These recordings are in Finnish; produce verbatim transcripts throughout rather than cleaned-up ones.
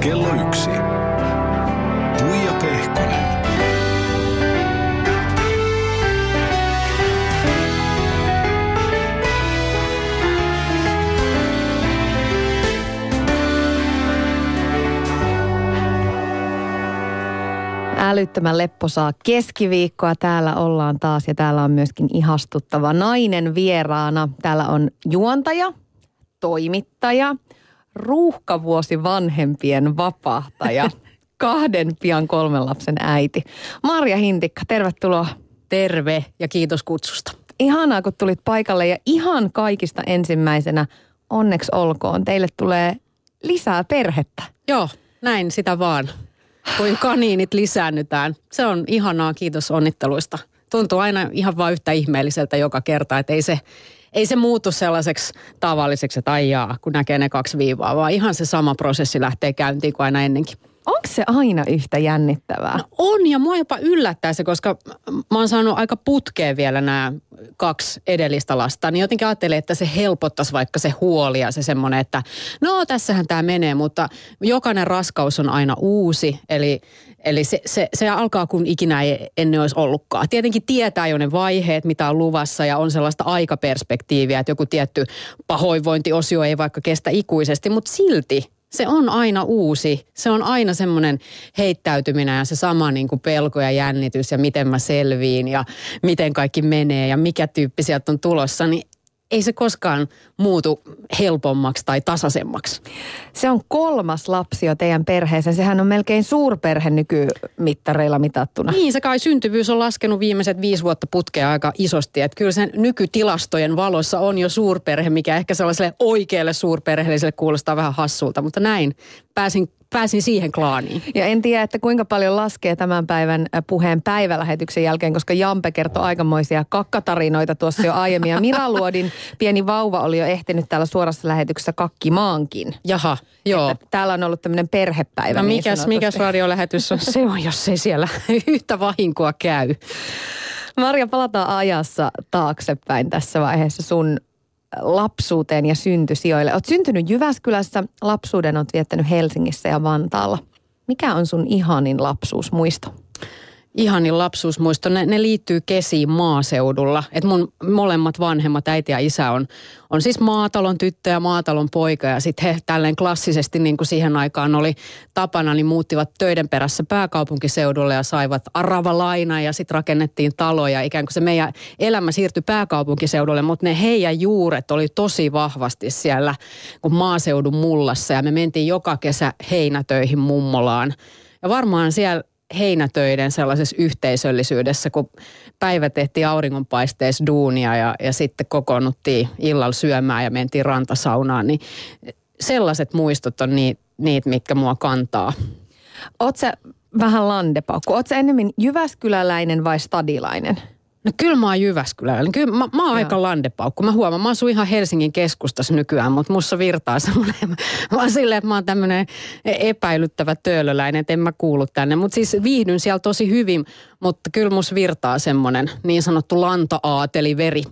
Kello yksi. Tuija Pehkonen. Älyttömän lepposaa keskiviikkoa. Täällä ollaan taas ja täällä on myöskin ihastuttava nainen vieraana. Täällä on juontaja, toimittaja, ruuhkavuosi vanhempien vapahtaja, kahden pian kolmen lapsen äiti. Marja Hintikka, tervetuloa. Terve ja kiitos kutsusta. Ihanaa, kun tulit paikalle ja ihan kaikista ensimmäisenä onneksi olkoon. Teille tulee lisää perhettä. Joo, näin sitä vaan. Kun kaniinit lisäännytään. Se on ihanaa, kiitos onnitteluista. Tuntuu aina ihan vaan yhtä ihmeelliseltä joka kerta, että ei se, ei se muutu sellaiseksi tavalliseksi, että aijaa, kun näkee ne kaksi viivaa, vaan ihan se sama prosessi lähtee käyntiin kuin aina ennenkin. Onko se aina yhtä jännittävää? No on, ja mua jopa yllättää se, koska mä oon saanut aika putkeen vielä nämä kaksi edellistä lasta. Niin jotenkin ajattelin, että se helpottaisi vaikka se huoli ja se semmoinen, että no tässähän tämä menee, mutta jokainen raskaus on aina uusi. Eli, eli se, se, se alkaa kun ikinä ei ennen olisi ollutkaan. Tietenkin tietää jo ne vaiheet, mitä on luvassa, ja on sellaista aikaperspektiiviä, että joku tietty pahoinvointiosio ei vaikka kestä ikuisesti, mutta silti. Se on aina uusi. Se on aina semmoinen heittäytyminen ja se sama niin kuin pelko ja jännitys ja miten mä selviin ja miten kaikki menee ja mikä tyyppi sieltä on tulossa. Niin ei se koskaan muutu helpommaksi tai tasaisemmaksi. Se on kolmas lapsi jo teidän perheessä. Sehän on melkein suurperhe nykymittareilla mitattuna. Niin, se kai syntyvyys on laskenut viimeiset viisi vuotta putkea aika isosti. Että kyllä sen nykytilastojen valossa on jo suurperhe, mikä ehkä sellaiselle oikealle suurperheelliselle kuulostaa vähän hassulta. Mutta näin pääsin Pääsin siihen klaaniin. Ja en tiedä, että kuinka paljon laskee tämän päivän puheen päivälähetyksen jälkeen, koska Jampe kertoi aikamoisia kakkatarinoita tuossa jo aiemmin. Ja Mira Luodin pieni vauva oli jo ehtinyt täällä suorassa lähetyksessä kakkimaankin. Jaha, joo. Että täällä on ollut tämmöinen perhepäivä. No niin mikäs, mikäs radiolähetys on? Se on, jos ei siellä yhtä vahinkoa käy. Marja, palataan ajassa taaksepäin tässä vaiheessa sun lapsuuteen ja syntysijoille. Olet syntynyt Jyväskylässä, lapsuuden olet viettänyt Helsingissä ja Vantaalla. Mikä on sun ihanin lapsuusmuisto? Ihanin lapsuusmuisto, ne, ne liittyy kesiin maaseudulla. Et mun molemmat vanhemmat, äiti ja isä, on, on siis maatalon tyttö ja maatalon poika. Ja sitten he tälleen klassisesti, niin kuin siihen aikaan oli tapana, niin muuttivat töiden perässä pääkaupunkiseudulle ja saivat aravalainaa ja sitten rakennettiin taloja. Ikään kuin se meidän elämä siirtyi pääkaupunkiseudulle, mutta ne heidän juuret oli tosi vahvasti siellä kun maaseudun mullassa. Ja me mentiin joka kesä heinätöihin mummolaan. Ja varmaan siellä heinätöiden sellaisessa yhteisöllisyydessä, kun päivä tehtiin auringonpaisteessa duunia ja, ja sitten kokoonnuttiin illalla syömään ja mentiin rantasaunaan, niin sellaiset muistot on niitä, niit, mitkä mua kantaa. Ootko sä vähän landepaukku? Ootko sä enemmän jyväskyläläinen vai stadilainen? No kyllä mä oon jyväskyläläinen. Kyllä mä, mä oon aika landepaukku. Mä huomaan, mä asun ihan Helsingin keskustassa nykyään, mutta musta virtaa semmoinen. Mä oon silleen, että mä oon tämmöinen epäilyttävä töölöläinen, että en mä kuulu tänne. Mutta siis viihdyn siellä tosi hyvin, mutta kyllä musta virtaa semmoinen niin sanottu lanta-aateliveri.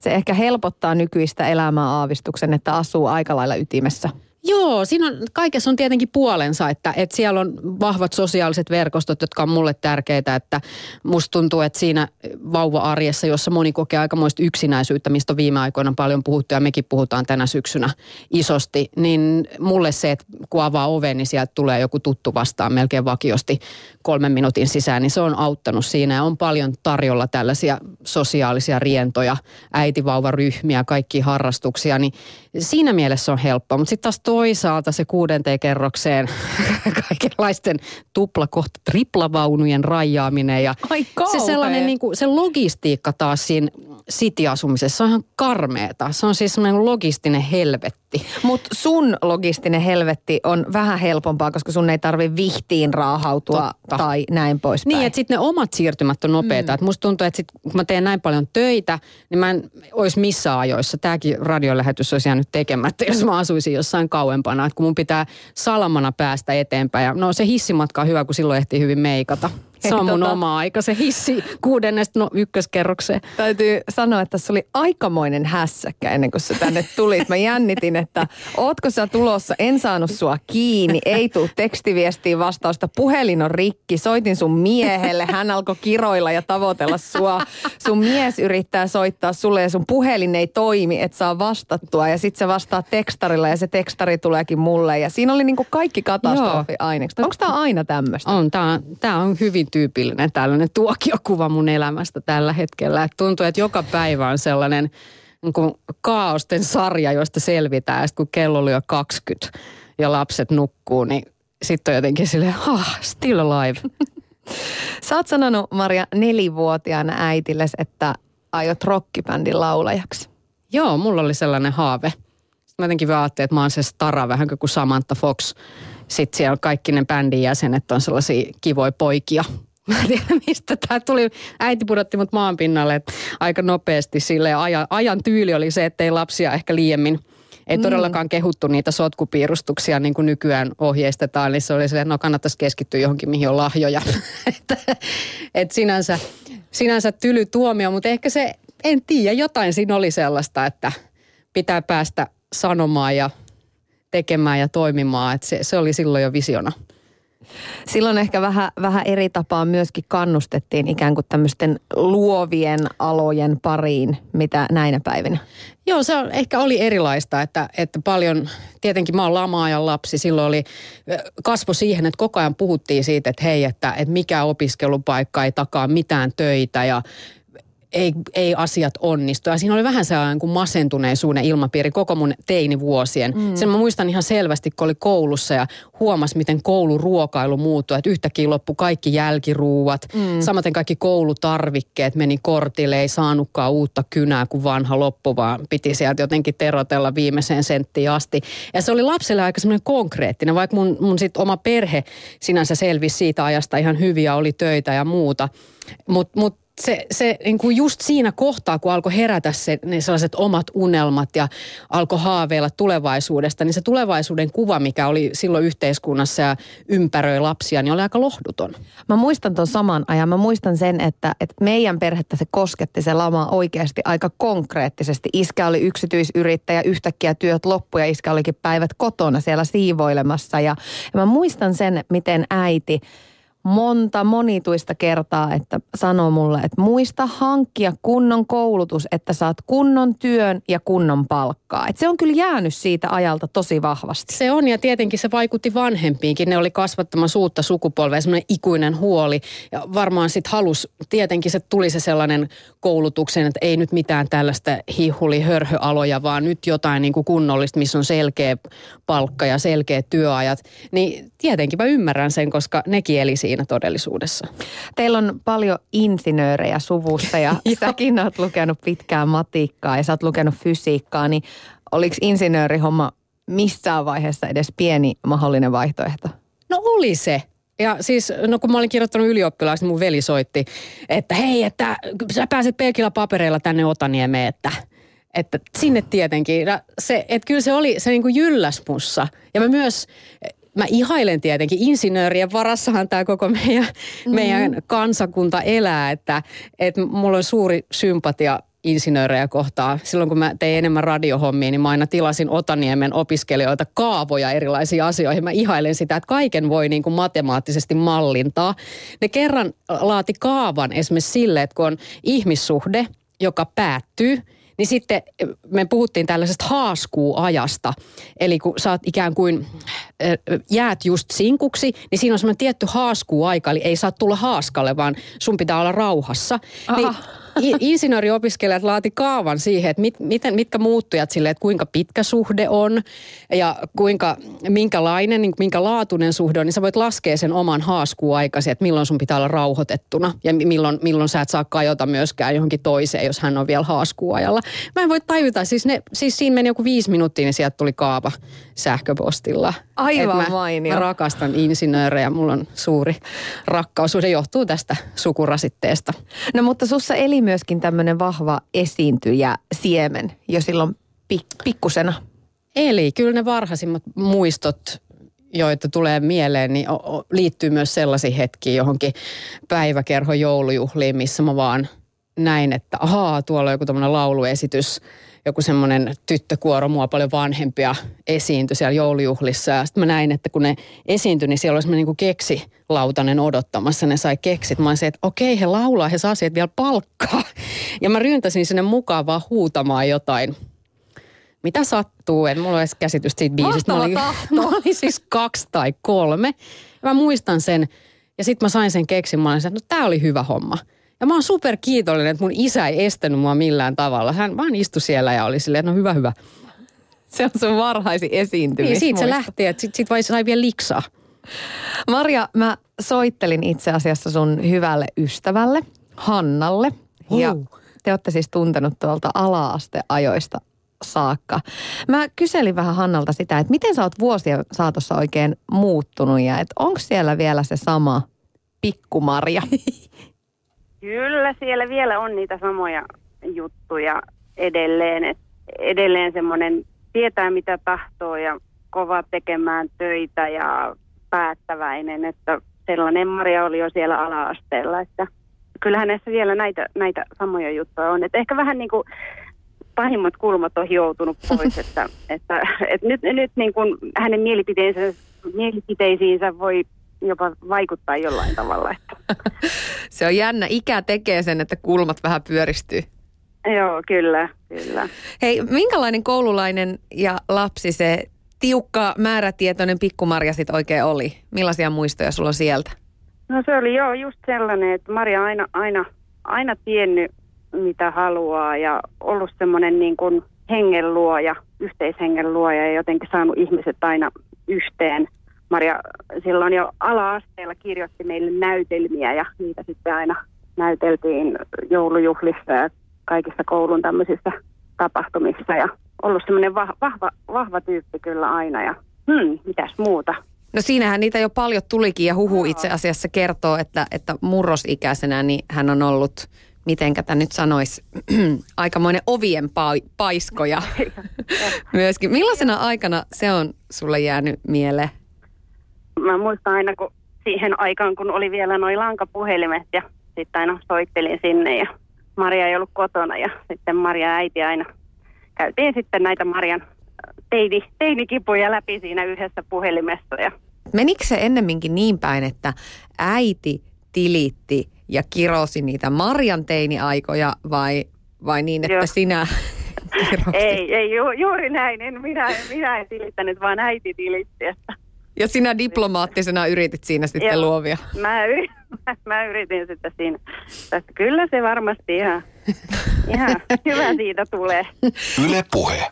Se ehkä helpottaa nykyistä elämää aavistuksen, että asuu aika lailla ytimessä. Joo, siinä on, kaikessa on tietenkin puolensa, että, että siellä on vahvat sosiaaliset verkostot, jotka on mulle tärkeitä, että musta tuntuu, että siinä vauva-arjessa, jossa moni kokee aikamoista yksinäisyyttä, mistä on viime aikoina paljon puhuttu ja mekin puhutaan tänä syksynä isosti, niin mulle se, että kun avaa oven, niin sieltä tulee joku tuttu vastaan melkein vakiosti kolmen minuutin sisään, niin se on auttanut siinä ja on paljon tarjolla tällaisia sosiaalisia rientoja, äitivauvaryhmiä, kaikkia harrastuksia, niin siinä mielessä on helppoa, mutta sitten taas toisaalta se kuudenteen kerrokseen kaikenlaisten tupla kohta triplavaunien rajaaminen ja se sellainen niin kuin, se logistiikka taas siinä city-asumisessa on ihan karmeeta. Se on siis sellainen logistinen helvetti. Mutta sun logistinen helvetti on vähän helpompaa, koska sun ei tarvitse vihtiin raahautua. Totta. Tai näin poispäin. Niin, että sitten ne omat siirtymät on nopeita. Mm. Et musta tuntuu, että sit, kun mä teen näin paljon töitä, niin mä en olisi missään ajoissa. Tämäkin radiolähetys olisi jäänyt tekemättä, jos mä asuisin jossain kauempana, että kun mun pitää salamana päästä eteenpäin. Ja no se hissimatka on hyvä, kun silloin ehtii hyvin meikata. Se on mun tota... oma aika, se hissi kuudennesta no ykköskerrokseen. Täytyy sanoa, että se oli aikamoinen hässäkkä ennen kuin sä tänne tulit. Mä jännitin, että ootko sä tulossa, en saanut sua kiinni, ei tuu tekstiviestiin vastausta, puhelin on rikki, soitin sun miehelle, hän alkoi kiroilla ja tavoitella sua. Sun mies yrittää soittaa sulle ja sun puhelin ei toimi, et saa vastattua ja sit sä vastaat tekstarilla ja se tekstari tuleekin mulle. Ja siinä oli niinku kaikki katastrofiainekset. Onko tää aina tämmöistä? On, tää, tää on hyvin tyypillinen tällainen tuokiokuva mun elämästä tällä hetkellä. Et tuntuu, että joka päivä on sellainen niin kuin kaaosten sarja, josta selvitään. Ja sitten kun kello oli jo kaksikymmentä ja lapset nukkuu, niin sitten on jotenkin silleen, ah, still alive. Sä oot sanonut, Marja, nelivuotiaana äitilles, että aiot rockibändin laulajaksi. Joo, mulla oli sellainen haave. Sitten mä jotenkin ajattelin, että mä oon se stara, vähän kuin Samantha Fox. Sitten siellä kaikki ne bändin jäsenet on sellaisia kivoja poikia. Mä en tiedä, mistä tämä tuli. Äiti pudotti mut maan pinnalle aika nopeasti. Silleen ajan, ajan tyyli oli se, ettei lapsia ehkä liiemmin. Ei mm. todellakaan kehuttu niitä sotkupiirustuksia, niin kuin nykyään ohjeistetaan. Niin se oli silleen, no kannattaisi keskittyä johonkin, mihin on lahjoja. Että et sinänsä, sinänsä tyly tuomio, mutta ehkä se, en tiedä, jotain siinä oli sellaista, että pitää päästä sanomaan ja tekemään ja toimimaan, että se, se oli silloin jo visiona. Silloin ehkä vähän, vähän eri tapaa myöskin kannustettiin ikään kuin tämmöisten luovien alojen pariin, mitä näinä päivinä. Joo, se on, ehkä oli erilaista, että, että paljon, tietenkin mä oon lama-ajan lapsi, silloin oli kasvo siihen, että koko ajan puhuttiin siitä, että hei, että, että mikä opiskelupaikka ei takaa mitään töitä ja Ei, ei asiat onnistu. Ja siinä oli vähän sellainen kuin masentuneisuuden ilmapiiri koko mun teinivuosien. Mm. Sen mä muistan ihan selvästi, kun oli koulussa ja huomasi, miten kouluruokailu muuttui. Että yhtäkkiä loppu kaikki jälkiruuat. Mm. Samaten kaikki koulutarvikkeet meni kortille. Ei saanutkaan uutta kynää, kun vanha loppu, vaan piti sieltä jotenkin terotella viimeiseen senttiin asti. Ja se oli lapselle aika semmoinen konkreettinen. Vaikka mun, mun sit oma perhe sinänsä selvisi siitä ajasta ihan hyviä, oli töitä ja muuta. Mut, mut Se, se niin kuin just siinä kohtaa, kun alkoi herätä se, ne sellaiset omat unelmat ja alkoi haaveilla tulevaisuudesta, niin se tulevaisuuden kuva, mikä oli silloin yhteiskunnassa ja ympäröi lapsia, niin oli aika lohduton. Mä muistan ton saman ajan. Mä muistan sen, että, että meidän perhettä se kosketti se lama oikeasti aika konkreettisesti. Iskä oli yksityisyrittäjä, yhtäkkiä työt loppu ja iskä olikin päivät kotona siellä siivoilemassa. Ja, ja mä muistan sen, miten äiti monta monituista kertaa, että sanoo mulle, että muista hankkia kunnon koulutus, että saat kunnon työn ja kunnon palkkaa. Että se on kyllä jäänyt siitä ajalta tosi vahvasti. Se on, ja tietenkin se vaikutti vanhempiinkin. Ne oli kasvattamassa uutta sukupolvea, semmoinen ikuinen huoli. Ja varmaan sitten halusi, tietenkin se tuli se sellainen koulutuksen, että ei nyt mitään tällaista hihuli-hörhöaloja, vaan nyt jotain niin kuin kunnollista, missä on selkeä palkka ja selkeät työajat. Niin tietenkin mä ymmärrän sen, koska nekin eli siinä todellisuudessa. Teillä on paljon insinöörejä suvussa ja säkin oot lukenut pitkään matikkaa ja sä oot lukenut fysiikkaa, niin oliko insinöörihomma missään vaiheessa edes pieni mahdollinen vaihtoehto? No oli se. Ja siis, no kun mä olin kirjoittanut ylioppilaaksi, niin mun veli soitti, että hei, että sä pääset pelkillä papereilla tänne Otaniemeen, että Että sinne tietenkin. Se, että kyllä se oli, se niin kuin jylläs mussa. Ja mä myös, mä ihailen tietenkin, insinöörien varassahan tämä koko meidän, mm-hmm. meidän kansakunta elää. Että, että mulla on suuri sympatia insinöörejä kohtaan. Silloin kun mä tein enemmän radiohommia, niin mä aina tilasin Otaniemen opiskelijoilta kaavoja erilaisiin asioihin. Mä ihailen sitä, että kaiken voi niin kuin matemaattisesti mallintaa. Ne kerran laati kaavan esimerkiksi sille, että kun on ihmissuhde, joka päättyy, niin sitten me puhuttiin tällaisesta haaskuuajasta. Eli kun sä oot ikään kuin jäät just sinkuksi, niin siinä on semmoinen tietty haaskuuaika, eli ei saa tulla haaskalle, vaan sun pitää olla rauhassa. Aha. Niin insinööriopiskelijat laati kaavan siihen, että mit, miten, mitkä muuttujat silleen, että kuinka pitkä suhde on ja kuinka, minkälainen, niin minkä laatuinen suhde on, niin sä voit laskea sen oman haaskuuaikasi, että milloin sun pitää olla rauhoitettuna ja milloin, milloin sä et saa kajota myöskään johonkin toiseen, jos hän on vielä haaskuuajalla. Mä en voi tajuta, siis, ne, siis siinä meni joku viisi minuuttia, niin sieltä tuli kaava sähköpostilla. Aivan mä, mainio. Mä rakastan insinöörejä, mulla on suuri rakkaus, se johtuu tästä sukurasitteesta. No mutta sussa eli myöskin tämmöinen vahva esiintyjä siemen jo silloin pik- pikkusena. Eli kyllä ne varhaisimmat muistot joita tulee mieleen, niin liittyy myös sellaisiin hetkiin johonkin päiväkerhon joulujuhliin, missä mä vaan näin, että ahaa, tuolla on joku tämmöinen lauluesitys, joku semmoinen tyttökuoro, mua paljon vanhempia esiintyi siellä joulujuhlissa. Ja sitten mä näin, että kun ne esiintyi, niin siellä oli semmoinen niin keksilautanen odottamassa. Ne sai keksit. Mä olin se, että okei, he laulaa, he saa sieltä vielä palkkaa. Ja mä ryyntäsin sinne mukaan vaan huutamaan jotain. Mitä sattuu? En mulla ole edes käsitystä siitä biisistä. Mä olin, mä olin siis kaksi tai kolme. Ja mä muistan sen. Ja sitten mä sain sen keksin. Mä olin se, että no tää oli hyvä homma. Ja mä oon super kiitollinen, että mun isä ei estänyt mua millään tavalla. Hän vaan istui siellä ja oli silleen, että no hyvä, hyvä. Se on sun varhaisin esiintymis. Niin, siitä se lähti, että sit, sit vai sai vielä liksaa. Marja, mä soittelin itse asiassa sun hyvälle ystävälle, Hannalle. Huh. Ja te ootte siis tuntenut tuolta ala-asteajoista saakka. Mä kyselin vähän Hannalta sitä, että miten sä oot vuosien saatossa oikein muuttunut ja että onko siellä vielä se sama pikkumarja? Kyllä, siellä vielä on niitä samoja juttuja edelleen. Et edelleen semmoinen tietää mitä tahtoo ja kova tekemään töitä ja päättäväinen. Että sellainen Marja oli jo siellä ala-asteella. Että kyllä hänessä vielä näitä, näitä samoja juttuja on. Et ehkä vähän niin kuin pahimmat kulmat on hioutunut pois. Että, että, et nyt nyt niin kuin hänen mielipiteensä, mielipiteisiinsä voi jopa vaikuttaa jollain tavalla. Se on jännä. Ikä tekee sen, että kulmat vähän pyöristyy. Joo, kyllä, kyllä. Hei, minkälainen koululainen ja lapsi se tiukka, määrätietoinen pikkumarja sit oikein oli? Millaisia muistoja sulla on sieltä? No se oli joo just sellainen, että Marja aina, aina, aina tiennyt, mitä haluaa ja ollut semmoinen niin kuin hengenluoja, yhteishengenluoja ja jotenkin saanut ihmiset aina yhteen. Marja silloin jo ala-asteella kirjoitti meille näytelmiä ja niitä sitten aina näyteltiin joulujuhlissa ja kaikissa koulun tämmöisissä tapahtumissa. Ja ollut semmoinen vahva, vahva tyyppi kyllä aina ja hmm, mitäs muuta. No siinähän niitä jo paljon tulikin ja huhu itse asiassa kertoo, että, että murrosikäisenä niin hän on ollut, mitenkä tämä nyt sanoisi, aikamoinen ovien pa- paiskoja myöskin. Millaisena aikana se on sulle jäänyt mieleen? Mä muistan aina kun siihen aikaan, kun oli vielä noi lankapuhelimet ja sitten aina soittelin sinne ja Marja ei ollut kotona ja sitten Marja äiti aina käytiin sitten näitä Marjan teini, teinikipuja läpi siinä yhdessä puhelimessa. Ja menikö se ennemminkin niin päin, että äiti tilitti ja kirosi niitä Marjan teiniaikoja vai, vai niin, että Joo. sinä kirosit? Ei, ei ju, juuri näin. En, minä, minä en tilittänyt, vaan äiti tilitti. Ja sinä diplomaattisena yritit siinä sitten Joo, luovia. Mä, y- mä yritin sitten siinä. Tästä kyllä se varmasti ihan, ihan hyvä siitä tulee. Yle Puhe.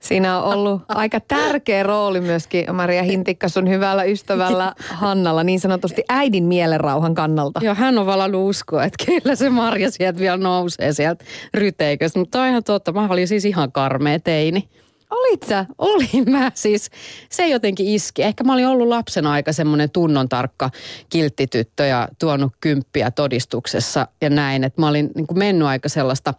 Siinä on ollut aika tärkeä rooli myöskin Marja Hintikka sun hyvällä ystävällä Hannalla, niin sanotusti äidin mielenrauhan kannalta. Joo, hän on valannut uskoa, että kyllä se Marja sieltä vielä nousee sieltä ryteiköstä. Mutta on ihan totta, mä olin siis ihan karmea teini. Olit sä? Olin mä siis. Se jotenkin iski. Ehkä mä olin ollut lapsena aika semmoinen tunnontarkka kilttityttö ja tuonut kymppiä todistuksessa ja näin. Että mä olin niin kuin mennyt aika sellaista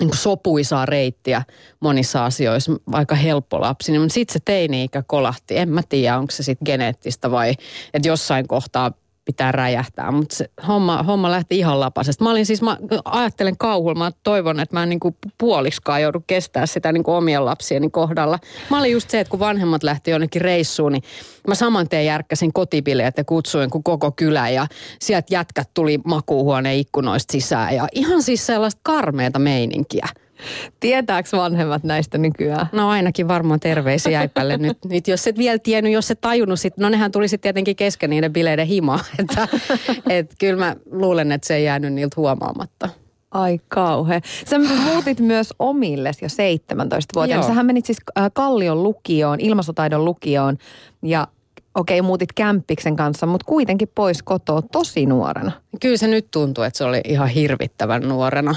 niin kuin sopuisaa reittiä monissa asioissa. Aika helppo lapsi. Niin sitten se teini-ikä kolahti. En mä tiedä, onko se sitten geneettistä vai että jossain kohtaa pitää räjähtää. Mutta se homma, homma lähti ihan lapasesta. Mä olin siis, mä ajattelen kauhulla, mä toivon, että mä en niin kuin puoliskaan joudu kestää sitä niin kuin omien lapsieni kohdalla. Mä olin just se, että kun vanhemmat lähti jonnekin reissuun, niin mä saman tien järkkäsin kotibileet ja kutsuin kuin koko kylä ja sieltä jätkät tuli makuuhuoneen ikkunoista sisään ja ihan siis sellaista karmeata meininkiä. Tietääks vanhemmat näistä nykyään? No ainakin varmaan terveisiä äipälle nyt. Nyt jos et vielä tiennyt, jos et tajunnut, sit, no nehän tuli sitten tietenkin kesken niiden bileiden himaa. Että et kyllä mä luulen, että se ei jäänyt niiltä huomaamatta. Ai kauhe. Sä muutit myös omilles jo seitsemäntoistavuotiaana. Sähän menit siis Kallion lukioon, ilmaisutaidon lukioon ja okei, muutit kämppiksen kanssa, mutta kuitenkin pois kotoa tosi nuorena. Kyllä se nyt tuntuu, että se oli ihan hirvittävän nuorena.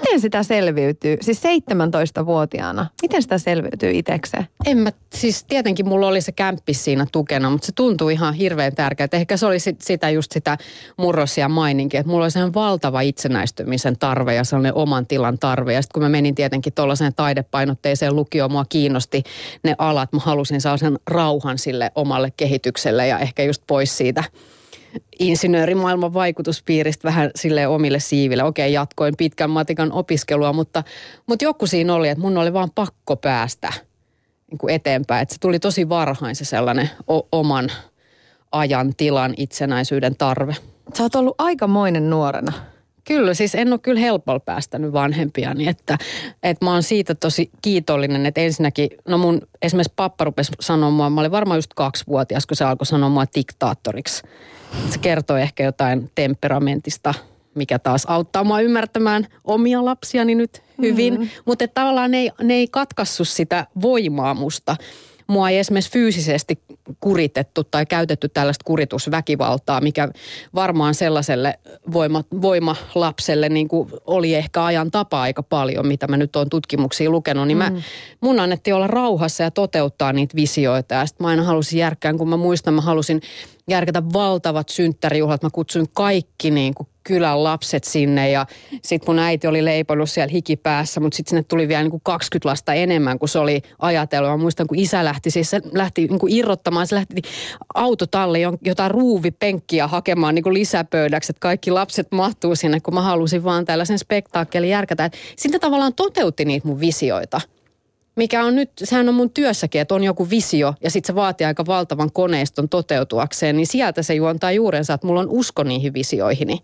Miten sitä selviytyy? Siis seitsemäntoistavuotiaana. Miten sitä selviytyy itsekseen? En mä, siis tietenkin mulla oli se kämppi siinä tukena, mutta se tuntui ihan hirveän tärkeää. Ehkä se oli sit, sitä just sitä murrosia maininkin, että mulla oli sehän valtava itsenäistymisen tarve ja sellainen oman tilan tarve. Ja sitten kun mä menin tietenkin tuollaiseen taidepainotteiseen lukioon, mua kiinnosti ne alat. Mä halusin sellaisen rauhan sille omalle kehitykselle ja ehkä just pois siitä insinöörimaailman vaikutuspiiristä vähän silleen omille siiville. Okei, jatkoin pitkän matikan opiskelua, mutta, mutta joku siinä oli, että mun oli vaan pakko päästä niin kuin eteenpäin. Että se tuli tosi varhain se sellainen o- oman ajan, tilan, itsenäisyyden tarve. Sä oot ollut aikamoinen nuorena. Kyllä, siis en ole kyllä helpolla päästänyt vanhempiani, että, että mä oon siitä tosi kiitollinen, että ensinnäkin, no mun esimerkiksi pappa rupesi sanomaan, mä olin varmaan just kaksivuotias, kun se alkoi sanoa mua diktaattoriksi. Se kertoi ehkä jotain temperamentista, mikä taas auttaa mua ymmärtämään omia lapsiani nyt hyvin, mm-hmm. mutta tavallaan ne ei, ne ei katkaissut sitä voimaa musta. Mua ei esimerkiksi fyysisesti kuritettu tai käytetty tällaista kuritusväkivaltaa, mikä varmaan sellaiselle voima, voimalapselle niin kuin oli ehkä ajan tapa aika paljon, mitä mä nyt oon tutkimuksia lukenut. Niin mä, mm. mun annettiin olla rauhassa ja toteuttaa niitä visioita. Ja sit mä aina halusin järkkään, kun mä muistan, mä halusin järkätä valtavat synttärijuhlat. Mä kutsuin kaikki niin kuin kylän lapset sinne ja sitten mun äiti oli leiponut siellä hikipäässä, mutta sitten sinne tuli vielä niin kuin kaksikymmentä lasta enemmän kuin se oli ajatellut. Mä muistan, kun isä lähti, siis se lähti niin kuin irrottamaan, se lähti autotalliin jotain ruuvipenkkiä hakemaan niin kuin lisäpöydäksi, että kaikki lapset mahtuu sinne, kun mä halusin vaan tällaisen spektaakkelin järkätä. Sitten tavallaan toteutti niitä mun visioita. Mikä on nyt, sehän on mun työssäkin, että on joku visio ja sitten se vaatii aika valtavan koneiston toteutuakseen, niin sieltä se juontaa juurensa, että mulla on usko niihin visioihini.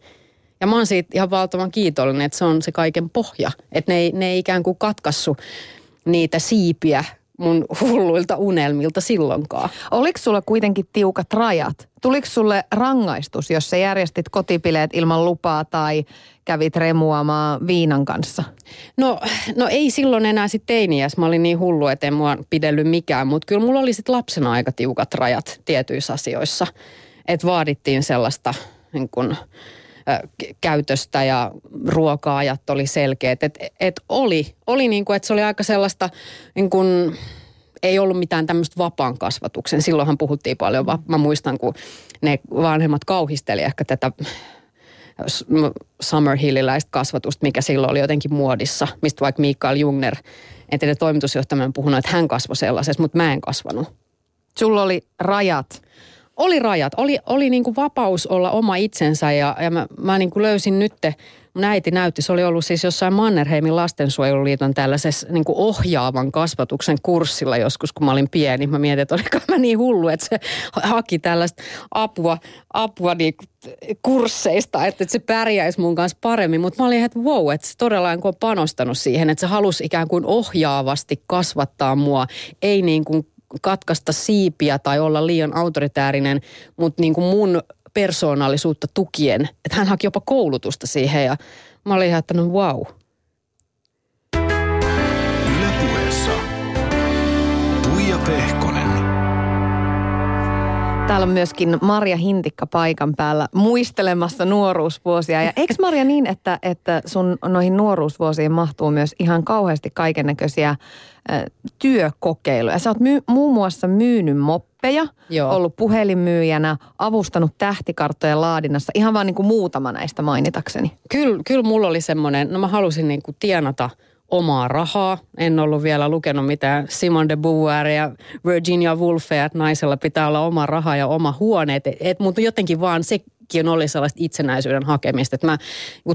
Ja mä oon siitä ihan valtavan kiitollinen, että se on se kaiken pohja, että ne ei, ne ei ikään kuin katkassu niitä siipiä mun hulluilta unelmilta silloinkaan. Oliko sulla kuitenkin tiukat rajat? Tuliko sulle rangaistus, jos sä järjestit kotipileet ilman lupaa tai kävit remuamaan viinan kanssa? No, no ei silloin enää sit teiniäs. Mä olin niin hullu, että en mua pidellyt mikään, mutta kyllä mulla oli sit lapsena aika tiukat rajat tietyissä asioissa. Että vaadittiin sellaista niin kun, käytöstä ja ruoka-ajat oli selkeät. Että et oli, oli niin kuin, että se oli aika sellaista, niin kuin, ei ollut mitään tämmöistä vapaan kasvatuksen. Silloinhan puhuttiin paljon, mä muistan, kun ne vanhemmat kauhisteli ehkä tätä Summerhilliläistä kasvatusta, mikä silloin oli jotenkin muodissa, mistä vaikka Mikael Junger, entinen toimitusjohtaja, on puhunut, että hän kasvoi sellaisessa, mutta mä en kasvanut. Sulla oli rajat. Oli rajat. Oli, oli niin kuin vapaus olla oma itsensä ja, ja mä, mä niin kuin löysin nyt, mun äiti näytti, se oli ollut siis jossain Mannerheimin lastensuojeluliiton tällaisessa niin kuin ohjaavan kasvatuksen kurssilla joskus, kun mä olin pieni. Mä mietin, että oliko mä niin hullu, että se haki tällaista apua, apua niin kuin kursseista, että se pärjäisi mun kanssa paremmin. Mutta mä olin, että wow, että se todella on panostanut siihen, että se halusi ikään kuin ohjaavasti kasvattaa mua, ei niin kuin katkaista siipiä tai olla liian autoritäärinen, mutta niin kuin mun persoonallisuutta tukien. Että hän haki jopa koulutusta siihen ja mä olin ihan, että no wow. Yle Puheessa Tuija Pehkonen. Täällä on myöskin Marja Hintikka paikan päällä muistelemassa nuoruusvuosia. Ja eikö Marja niin, että, että sun noihin nuoruusvuosiin mahtuu myös ihan kauheasti kaikennäköisiä äh, työkokeiluja? Sä oot myy, muun muassa myynyt moppeja, Joo. ollut puhelinmyyjänä, avustanut tähtikarttojen laadinnassa. Ihan vaan niin kuin muutama näistä mainitakseni. Kyllä, kyllä mulla oli semmoinen, no mä halusin niin kuin tienata omaa rahaa. En ollut vielä lukenut mitään Simone de Beauvoir ja Virginia Woolfia, että naisella pitää olla oma raha ja oma huone. Et, et, mutta jotenkin vaan sekin oli sellaista itsenäisyyden hakemista. Et mä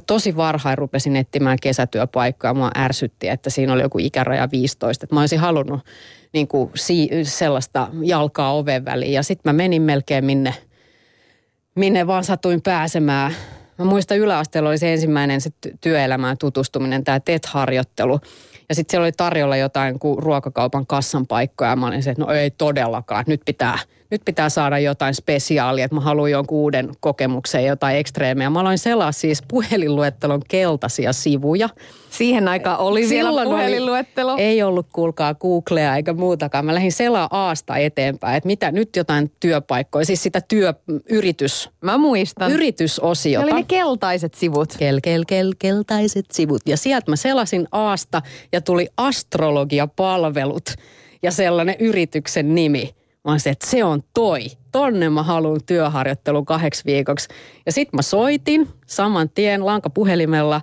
tosi varhain rupesin etsimään kesätyöpaikkaa. Mua ärsytti, että siinä oli joku ikäraja viisitoista. Et mä olisin halunnut niin kuin, si, sellaista jalkaa oven väliin. Ja sitten mä menin melkein minne, minne vaan satuin pääsemään. Mä muistan yläasteella oli se ensimmäinen se työelämään tutustuminen, tämä T E T-harjoittelu. Ja sitten siellä oli tarjolla jotain kuin ruokakaupan kassan paikkoja. Mä olin se, että no ei todellakaan, nyt pitää, nyt pitää saada jotain spesiaalia, että mä haluan jonkun uuden kokemuksen, jotain ekstreemejä. Mä aloin selaa siis puhelinluettelon keltaisia sivuja. Siihen aikaan oli vielä puhelinluettelo. Oli, ei ollut, kuulkaa, Googlea eikä muutakaan. Mä lähdin selaa Aasta eteenpäin, että mitä nyt jotain työpaikkoja, siis sitä työyritys. Mä muistan. Yritysosiota. Ne oli ne keltaiset sivut. Kel, kel, kel, keltaiset sivut. Ja sieltä mä selasin Aasta ja tuli astrologiapalvelut ja sellainen yrityksen nimi. Mä se, että se on toi. Tonne mä haluan työharjoittelun kahdeksi viikoksi. Ja sit mä soitin saman tien lankapuhelimella.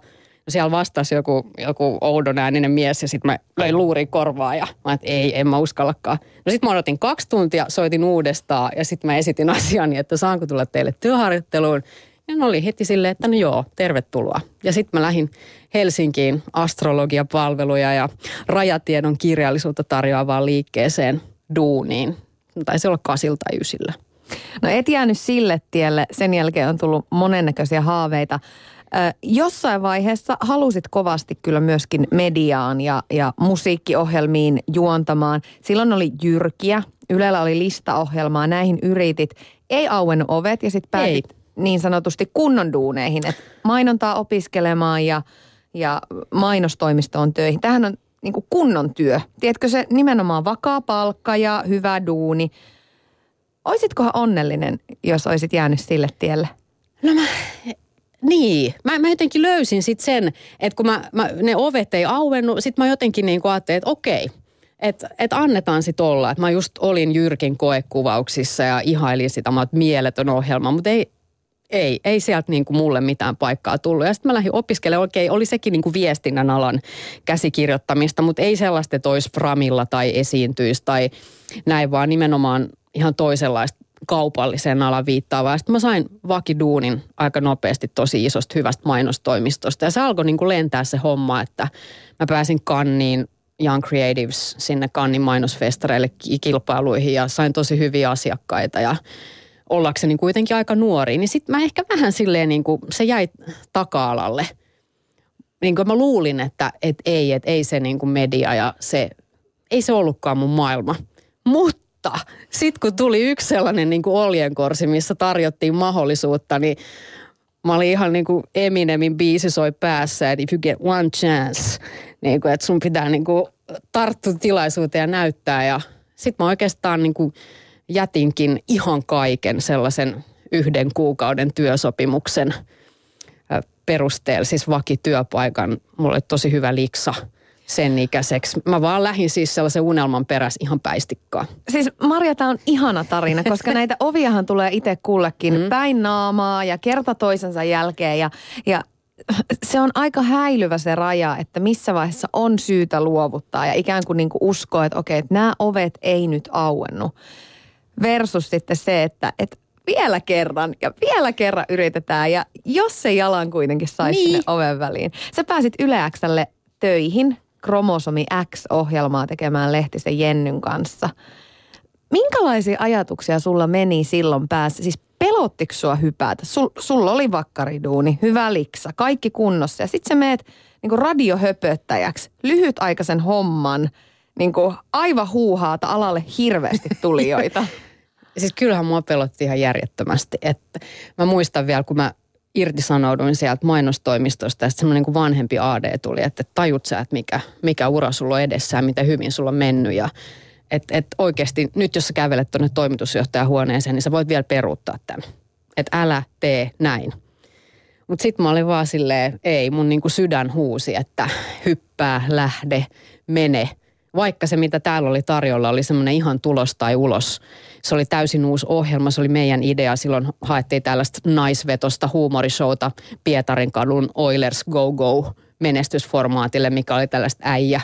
Siellä vastasi joku, joku oudon ääninen mies ja sit mä löin luurin korvaa ja mä että ei, en mä uskallakaan. No sit mä odotin kaksi tuntia, soitin uudestaan ja sit mä esitin asiani, että saanko tulla teille työharjoitteluun. Ja ne oli heti silleen, että no joo, tervetuloa. Ja sit mä lähdin Helsinkiin astrologiapalveluja ja rajatiedon kirjallisuutta tarjoavaan liikkeeseen duuniin. Taisi olla kasilla tai ysillä. No et jäänyt sille tielle. Sen jälkeen on tullut monennäköisiä haaveita. Ö, jossain vaiheessa halusit kovasti kyllä myöskin mediaan ja, ja musiikkiohjelmiin juontamaan. Silloin oli Jyrkiä, Ylellä oli listaohjelmaa, näihin yritit. Ei auennut ovet ja sitten päätit Ei. niin sanotusti kunnon duuneihin. Et mainontaa opiskelemaan ja, ja mainostoimistoon töihin. Tämähän on niin kuin kunnon työ. Tiedätkö, se nimenomaan vakaa palkka ja hyvä duuni. Oisitkohan onnellinen, jos oisit jäänyt sille tielle? No mä, niin. Mä, mä jotenkin löysin sit sen, että kun mä, mä, ne ovet ei auennut, sit mä jotenkin niin kuin ajattelin, että okei, että et annetaan sit olla. Et mä just olin Jyrkin koekuvauksissa ja ihailin sitä, mä oon mieletön ohjelma, mutta ei, Ei, ei sieltä niin kuin mulle mitään paikkaa tullut. Ja sitten mä lähdin opiskelemaan. Okei, oli sekin niin kuin viestinnän alan käsikirjoittamista, mutta ei sellaista, että olisi framilla tai esiintyisi tai näin, vaan nimenomaan ihan toisenlaista kaupallisen alan viittaavaa. Sitten mä sain vakiduunin aika nopeasti tosi isosta hyvästä mainostoimistosta. Ja se alkoi niin kuin lentää se homma, että mä pääsin Kanniin, Young Creatives, sinne Kannin mainosfestareille kilpailuihin ja sain tosi hyviä asiakkaita ja ollakseni kuitenkin aika nuori, niin sitten mä ehkä vähän silleen niin kuin se jäi taka-alalle. Niin kuin mä luulin, että et ei, et ei se niin kuin media ja se, ei se ollutkaan mun maailma. Mutta sitten kun tuli yksi sellainen niin kuin oljenkorsi, missä tarjottiin mahdollisuutta, niin mä olin ihan niin kuin Eminemin biisi soi päässä, että if you get one chance, niin kuin, että sun pitää niin kuin tarttua tilaisuuteen ja näyttää. Ja sitten mä oikeastaan niin kuin jätinkin ihan kaiken sellaisen yhden kuukauden työsopimuksen perusteella, siis vakityöpaikan. Mulla oli tosi hyvä liksa sen ikäiseksi. Mä vaan lähdin siis sellaisen unelman perässä ihan päistikkaan. Siis Marja, tää on ihana tarina, koska näitä oviahan tulee itse kullekin mm. päin naamaa ja kerta toisensa jälkeen. Ja, ja se on aika häilyvä se raja, että missä vaiheessa on syytä luovuttaa ja ikään kuin, niin kuin uskoo, että okei, että nämä ovet ei nyt auennu. Versus sitten se, että et vielä kerran ja vielä kerran yritetään ja jos se jalan kuitenkin saisi niin sinne oven väliin. Sä pääsit Yle X:lle töihin Kromosomi X-ohjelmaa tekemään Lehtisen Jennyn kanssa. Minkälaisia ajatuksia sulla meni silloin päässä? Siis pelottiko sua hypätä? Sul, sulla oli vakkariduuni, hyvä liksa, kaikki kunnossa ja sit sä meet niinku radiohöpöttäjäksi, lyhytaikaisen homman. Niin kuin aivan huuhaata, alalle hirveästi tulijoita. Siis kyllähän mua pelotti ihan järjettömästi. Että mä muistan vielä, kun mä irtisanouduin sieltä mainostoimistosta, että semmoinen niin kuin vanhempi A D tuli, että tajut sä, että mikä, mikä ura sulla on edessä ja miten hyvin sulla on mennyt. Ja että et oikeasti nyt, jos sä kävelet tuonne toimitusjohtajan huoneeseen, niin sä voit vielä peruuttaa tämän. Että älä tee näin. Mutta sitten mä olin vaan silleen, ei, mun niin kuin sydän huusi, että hyppää, lähde, mene. Vaikka se, mitä täällä oli tarjolla, oli semmoinen ihan tulos tai ulos. Se oli täysin uusi ohjelma, se oli meidän idea. Silloin haettiin tällaista naisvetosta huumorishowta Pietarin kadun Oilers Go Go -menestysformaatille, mikä oli tällaista äijä,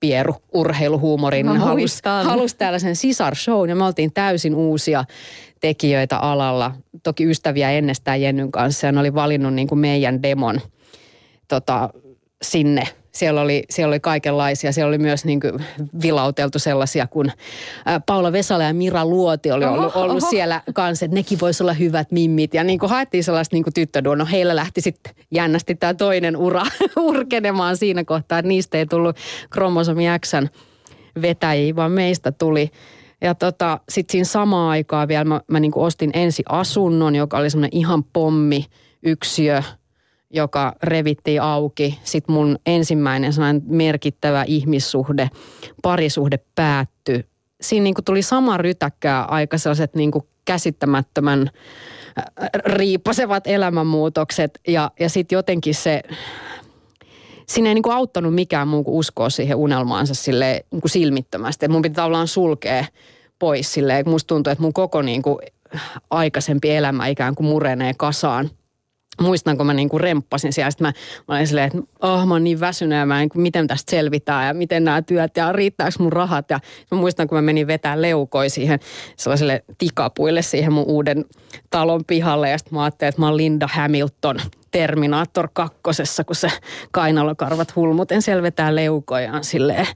pieru, urheiluhuumorin. Mä halusi, halusi tällaisen sisarshown ja me oltiin täysin uusia tekijöitä alalla. Toki ystäviä ennestään Jennyn kanssa ja ne oli valinnut niin kuin meidän demon tota, sinne. Siellä oli, siellä oli kaikenlaisia. Siellä oli myös niin kuin vilauteltu sellaisia, kun Paula Vesala ja Mira Luoti oli ollut, oho, ollut oho. siellä kanssa, että nekin voisi olla hyvät mimmit. Ja niin kuin haettiin sellaista niin kuin tyttöduon. No heillä lähti sitten jännästi tämä toinen ura urkenemaan siinä kohtaa, että niistä ei tullut Kromosomi X:n vetäjiä, vaan meistä tuli. Ja tota, sitten siinä samaan aikaan vielä mä, mä niin kuin ostin ensi asunnon, joka oli semmoinen ihan pommi yksiö, joka revittiin auki. Sitten mun ensimmäinen sellainen merkittävä ihmissuhde, parisuhde päättyi. Siinä niin kuin tuli sama rytäkkää aika sellaiset niin kuin käsittämättömän riippasevat elämänmuutokset. Ja, ja sitten jotenkin se, siinä ei niin kuin auttanut mikään muu kuin uskoa siihen unelmaansa silleen niin kuin silmittömästi. Et mun piti tavallaan sulkea pois silleen. Musta tuntuu, että mun koko niin kuin aikaisempi elämä ikään kuin murenee kasaan. Muistan, kun mä niin kuin remppasin siellä, sitten mä, mä olin silleen, että oh, mä oon niin väsynyt ja mä en, miten tästä selvitään ja miten nämä työt ja riittääkö mun rahat. Ja mä muistan, kun mä menin vetämään leukoi siihen sellaiselle tikapuille siihen mun uuden talon pihalle ja sitten mä ajattelin, että mä oon Linda Hamilton Terminator kakkosessa, kun se kainalokarvat hulmuten selvetään leukojaan silleen.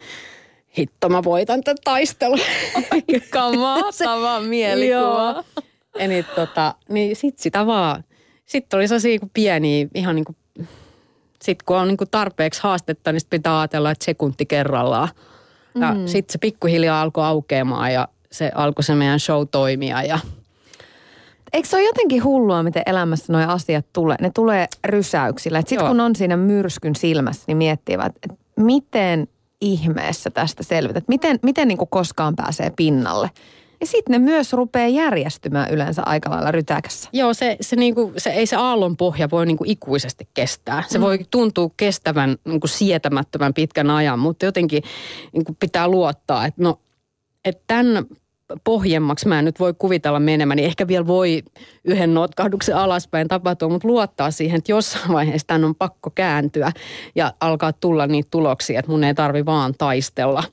Hitto, mä voitan tämän taistelun. Kamahtava mielikuva. Ja niin, tota, niin sit sitä vaan. Sitten oli sellaisia pieniä, ihan niin kuin, sit kun on niin kuin tarpeeksi haastetta, niin pitää ajatella, että sekunti kerrallaan. Ja mm. sitten se pikkuhiljaa alkoi aukeamaan ja se alkoi se meidän show toimia. Ja... Eikö se ole jotenkin hullua, miten elämässä nuo asiat tulee? Ne tulee rysäyksillä. Sitten kun on siinä myrskyn silmässä, niin miettivät, että miten ihmeessä tästä selvität. Miten, miten niin kuin koskaan pääsee pinnalle? Ja sitten ne myös rupeaa järjestymään yleensä aika lailla rytäkässä. Joo, se, se, niinku, se ei se aallon pohja voi niinku ikuisesti kestää. Se mm. voi tuntua kestävän, niinku sietämättömän pitkän ajan, mutta jotenkin niinku pitää luottaa, että no, et tämän pohjemmaksi mä en nyt voi kuvitella menemäni. Ehkä vielä voi yhden notkahduksen alaspäin tapahtua, mutta luottaa siihen, että jossain vaiheessa tämän on pakko kääntyä ja alkaa tulla niitä tuloksia, että mun ei tarvi vaan taistella.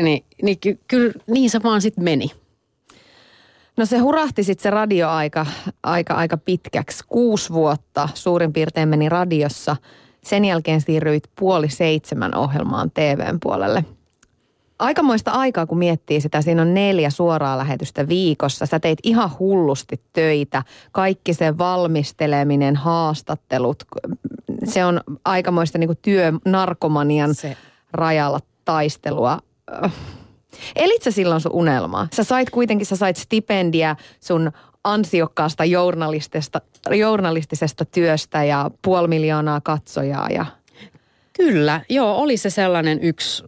Niin, niin ky- kyllä niin se vaan sitten meni. No se hurahti sitten se radioaika aika, aika pitkäksi. Kuusi vuotta suurin piirtein meni radiossa. Sen jälkeen siirryit Puoli seitsemän ohjelmaan T V:n puolelle. Aikamoista aikaa kun miettii sitä, siinä on neljä suoraa lähetystä viikossa. Sä teit ihan hullusti töitä. Kaikki se valmisteleminen, haastattelut. Se on aikamoista niinku työnarkomanian se rajalla taistelua. Elit sä silloin sun unelmaa? Sä sait kuitenkin, sä sait stipendiä sun ansiokkaasta journalistista, journalistisesta työstä ja puoli miljoonaa katsojaa. Ja... Kyllä, joo, oli se sellainen yksi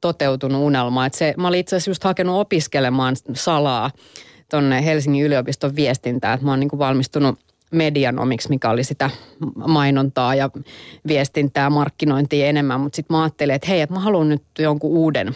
toteutunut unelma. Että se, mä olin itse asiassa just hakenut opiskelemaan salaa tonne Helsingin yliopiston viestintään, että mä oon niin kuin valmistunut medianomiksi, mikä oli sitä mainontaa ja viestintää, markkinointia enemmän, mutta sitten mä ajattelin, että hei, että mä haluan nyt jonkun uuden,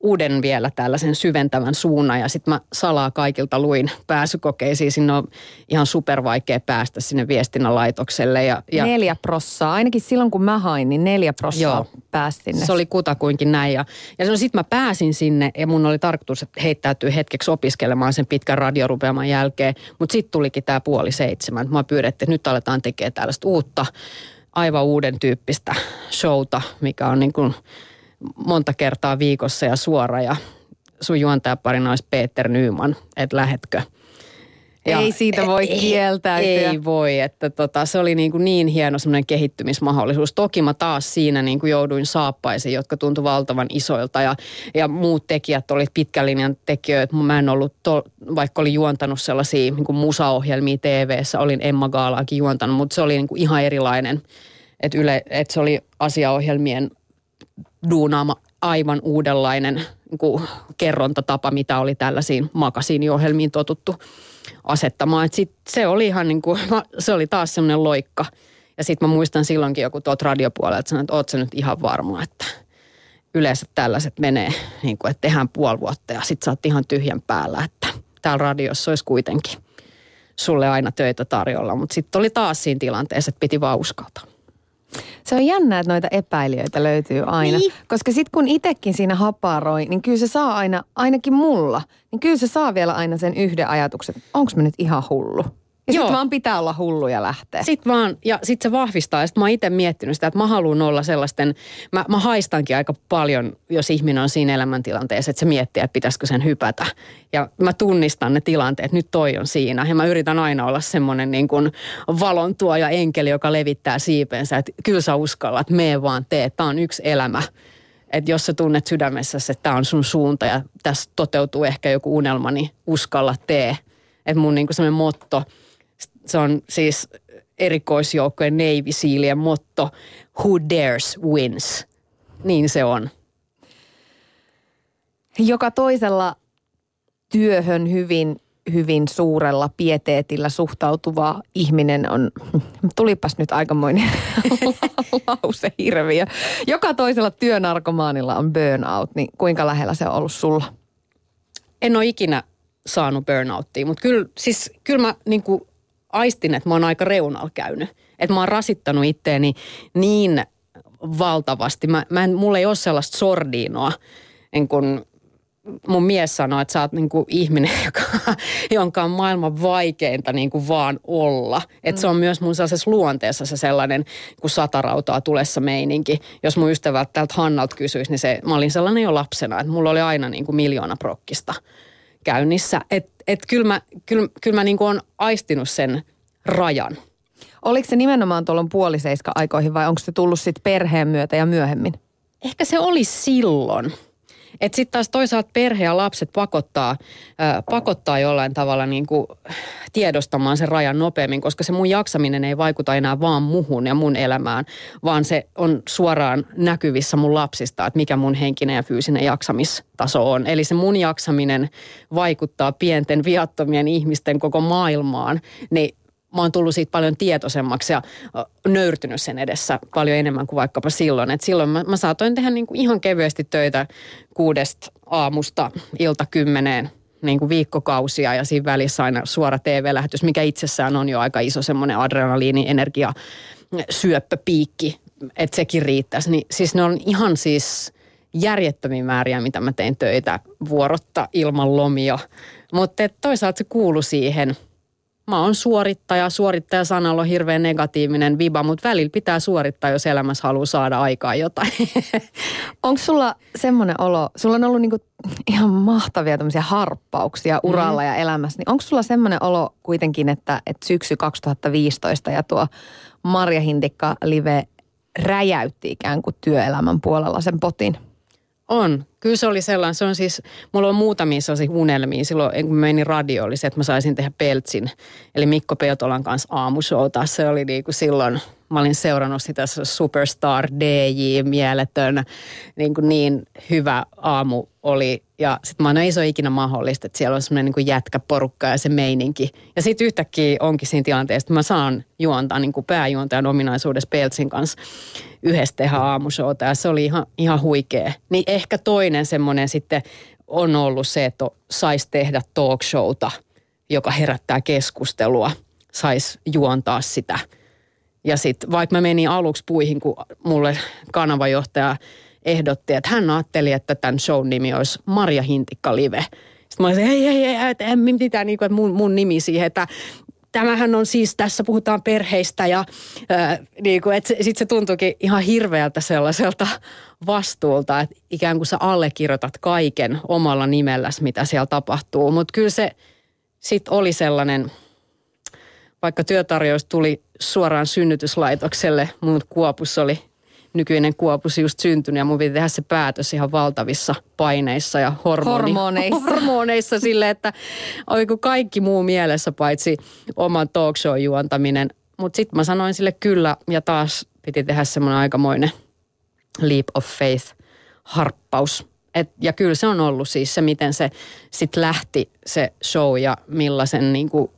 uuden vielä tällaisen syventävän suunnan ja sitten mä salaa kaikilta luin pääsykokeisiin, sinne on ihan supervaikea päästä sinne viestinnän laitokselle. Ja, ja... Neljä prossaa, ainakin silloin kun mä hain, niin neljä prossaa Joo. pääsi sinne. Se oli kutakuinkin näin ja, ja sitten mä pääsin sinne ja mun oli tarkoitus, että heittäytyy hetkeksi opiskelemaan sen pitkän radiorupeaman jälkeen, mutta sitten tulikin tämä Puoli seitsemän. Mä pyydettiin, että nyt aletaan tekemään tällaista uutta, aivan uuden tyyppistä showta, mikä on niin kuin monta kertaa viikossa ja suora ja sun juontajaparina olisi Peter Nyman, että lähetkö? Ja ei siitä voi ei, kieltäytyä. Ei voi, että tota, se oli niin, kuin niin hieno semmoinen kehittymismahdollisuus. Toki mä taas siinä niin kuin jouduin saappaisiin, jotka tuntui valtavan isoilta ja, ja muut tekijät olivat pitkän linjan tekijöitä. Mä en ollut, to, vaikka olin juontanut sellaisia niin kuin musaohjelmia T V:ssä, olin Emma Gaalaakin juontanut, mutta se oli niin kuin ihan erilainen, että Yle, että se oli asiaohjelmien duunaama aivan uudenlainen niin kuin kerrontatapa, mitä oli tällaisiin makasiiniohjelmiin totuttu asettamaan. Et sit se oli ihan niin kuin, se oli taas semmoinen loikka. Ja sitten mä muistan silloinkin joku tuolta radiopuolelta sanoi, että oot sä nyt ihan varma, että yleensä tällaiset menee, niin kuin, että tehdään puoli vuotta ja sit sä oot ihan tyhjän päällä, että täällä radiossa olisi kuitenkin sulle aina töitä tarjolla. Mutta sitten oli taas siinä tilanteessa, että piti vaan uskaltaa. Se on jännä, että noita epäilijöitä löytyy aina, niin. Koska sitten kun itsekin siinä haparoi, niin kyllä se saa aina, ainakin mulla, niin kyllä se saa vielä aina sen yhden ajatuksen, että onko mä nyt ihan hullu. Ja sitten vaan pitää olla hullu ja lähteä. Sitten vaan, ja sitten se vahvistaa, ja sitten mä oon itse miettinyt sitä, että mä haluan olla sellaisten, mä, mä haistankin aika paljon, jos ihminen on siinä elämäntilanteessa, että se miettii, että pitäisikö sen hypätä. Ja mä tunnistan ne tilanteet, nyt toi on siinä. Ja mä yritän aina olla semmoinen niin kuin valontuoja enkeli, joka levittää siipensä, että kyllä sä uskallat, mee vaan tee, tää on yksi elämä. Että jos sä tunnet sydämessä, että tämä on sun suunta ja tässä toteutuu ehkä joku unelma, niin uskalla tee. Että mun niinku semmoinen motto, se on siis erikoisjoukkojen Navy Sealien motto, who dares wins. Niin se on. Joka toisella työhön hyvin, hyvin suurella pieteetillä suhtautuva ihminen on, tulipas nyt aikamoinen lause hirviö. Joka toisella työnarkomaanilla on burnout, niin kuinka lähellä se on ollut sulla? En ole ikinä saanut burnouttia, mutta kyllä, siis, kyllä mä niin kuin aistin, että mä oon aika reunalla käynyt. Että mä oon rasittanut itteeni niin valtavasti. Mä, mä en, mulla ei ole sellaista sordiinoa, niin kun mun mies sanoi, että sä oot niinku ihminen, joka, jonka on maailman vaikeinta niinku vaan olla. Että mm. se on myös mun sellaisessa luonteessa se sellainen, kun satarautaa tulessa meininki. Jos mun ystävältä tältä Hannalta kysyisi, niin se, mä olin sellainen jo lapsena, että mulla oli aina niinku miljoona prokkista käynnissä. Että et kyllä mä, kyl, kyl mä niinku on aistinut sen rajan. Oliko se nimenomaan tuolloin puoliseiska aikoihin vai onko se tullut sitten perheen myötä ja myöhemmin? Ehkä se oli silloin. Että sitten taas toisaalta perhe ja lapset pakottaa, äh, pakottaa jollain tavalla niinku tiedostamaan sen rajan nopeammin, koska se mun jaksaminen ei vaikuta enää vaan muhun ja mun elämään, vaan se on suoraan näkyvissä mun lapsista, että mikä mun henkinen ja fyysinen jaksamistaso on. Eli se mun jaksaminen vaikuttaa pienten viattomien ihmisten koko maailmaan, niin mä oon tullut siitä paljon tietoisemmaksi ja nöyrtynyt sen edessä paljon enemmän kuin vaikkapa silloin. Et silloin mä, mä saatoin tehdä niinku ihan kevyesti töitä kuudesta aamusta ilta kymmeneen niinku viikkokausia ja siinä välissä aina suora T V-lähetys, mikä itsessään on jo aika iso semmoinen adrenaliini-energia, syöppöpiikki, että sekin riittäisi. Niin, siis ne on ihan siis järjettömiä määriä, mitä mä tein töitä vuorotta ilman lomia, mutta toisaalta se kuului siihen. Mä oon suorittaja. Suorittajasanalla on hirveän negatiivinen viba, mutta välillä pitää suorittaa, jos elämässä haluaa saada aikaan jotain. Onko sulla semmoinen olo, sulla on ollut niinku ihan mahtavia tämmöisiä harppauksia uralla mm. ja elämässä, niin onko sulla semmoinen olo kuitenkin, että, että syksy kaksituhattaviisitoista ja tuo Marja Hintikka Live räjäytti ikään kuin työelämän puolella sen potin? On. Kyllä se oli sellainen, se on siis, mulla on muutamia sellaisia unelmia. Silloin kun menin radioon, oli se, että mä saisin tehdä Peltsin, eli Mikko Peltolan kanssa aamushowta. Se oli niin kuin silloin, mä olin seurannut sitä Superstar D J, mieletön, niin, kuin niin hyvä aamu oli. Ja sit mä oon, ei se ole ikinä mahdollista, että siellä on semmoinen niin kuin jätkäporukka ja se meininki. Ja sit yhtäkkiä onkin siinä tilanteessa, että mä saan juontaa niin kuin pääjuontajan ominaisuudessa Peltsin kanssa yhdessä tehdä aamushowta. Ja se oli ihan, ihan huikea. Niin ehkä toinen semmoinen sitten on ollut se, että saisi tehdä talkshowta, joka herättää keskustelua. Saisi juontaa sitä. Ja sitten vaikka mä menin aluksi puihin, kun mulle kanavajohtaja ehdotti, että hän ajatteli, että tämän shown nimi olisi Marja Hintikka Live. Sitten mä olisin, hei, hei, hei, että en mitään niin kuin, että mun, mun nimi siihen, että tämähän on siis, tässä puhutaan perheistä ja ää, niin kuin, että sitten se tuntuukin ihan hirveältä sellaiselta vastuulta, että ikään kuin sä allekirjoitat kaiken omalla nimelläsi, mitä siellä tapahtuu. Mutta kyllä se sitten oli sellainen, vaikka työtarjous tuli suoraan synnytyslaitokselle, mun Kuopus oli nykyinen Kuopus just syntynyt ja mun piti tehdä se päätös ihan valtavissa paineissa ja hormoni, hormoneissa. hormoneissa sille, että oliko kaikki muu mielessä paitsi oman talk show juontaminen. Mutta sitten mä sanoin sille kyllä ja taas piti tehdä semmoinen aikamoinen leap of faith harppaus. Et, ja kyllä se on ollut siis se, miten se sitten lähti se show ja millaisen niinku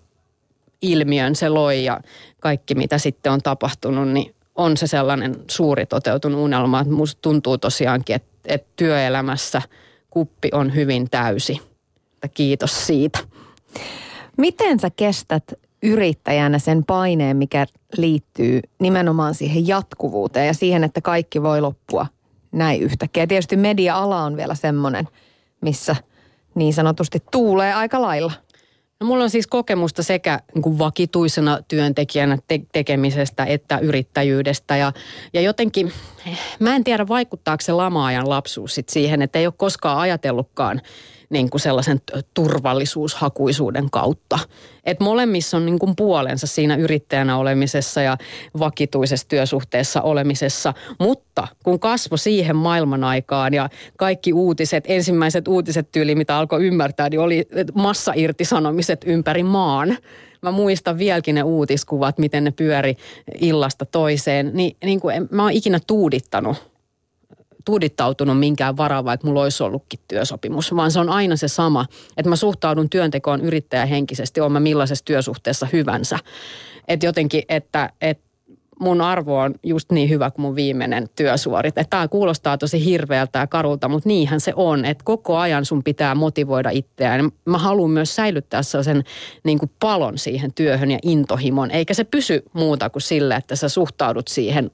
ilmiön se loi ja kaikki mitä sitten on tapahtunut, niin on se sellainen suuri toteutunut unelma, että musta tuntuu tosiaankin, että, että työelämässä kuppi on hyvin täysi. Kiitos siitä. Miten sä kestät yrittäjänä sen paineen, mikä liittyy nimenomaan siihen jatkuvuuteen ja siihen, että kaikki voi loppua näin yhtäkkiä? Tietysti media-ala on vielä semmoinen, missä niin sanotusti tuulee aika lailla. No, mulla on siis kokemusta sekä niin kuin vakituisena työntekijänä te- tekemisestä että yrittäjyydestä. Ja, ja jotenkin, mä en tiedä vaikuttaako se lama-ajan lapsuus sit siihen, että ei ole koskaan ajatellutkaan niin kuin sellaisen turvallisuushakuisuuden kautta. Et molemmissa on niin kuin puolensa siinä yrittäjänä olemisessa ja vakituisessa työsuhteessa olemisessa, mutta kun kasvo siihen maailman aikaan ja kaikki uutiset, ensimmäiset uutiset tyyli, mitä alkoi ymmärtää, niin oli massairtisanomiset ympäri maan. Mä muistan vieläkin ne uutiskuvat, miten ne pyöri illasta toiseen, niin, niin kuin en, mä oon ikinä tuudittanut. tuudittautunut minkään varaa, vaikka mulla olisi ollutkin työsopimus, vaan se on aina se sama, että mä suhtaudun työntekoon yrittäjähenkisesti, oon mä millaisessa työsuhteessa hyvänsä. Että jotenkin, että et mun arvo on just niin hyvä kuin mun viimeinen työsuorite. Tämä kuulostaa tosi hirveältä ja karulta, mutta niinhän se on, että koko ajan sun pitää motivoida itseään. Mä haluan myös säilyttää sellaisen niin kuin palon siihen työhön ja intohimon, eikä se pysy muuta kuin sillä, että sä suhtaudut siihen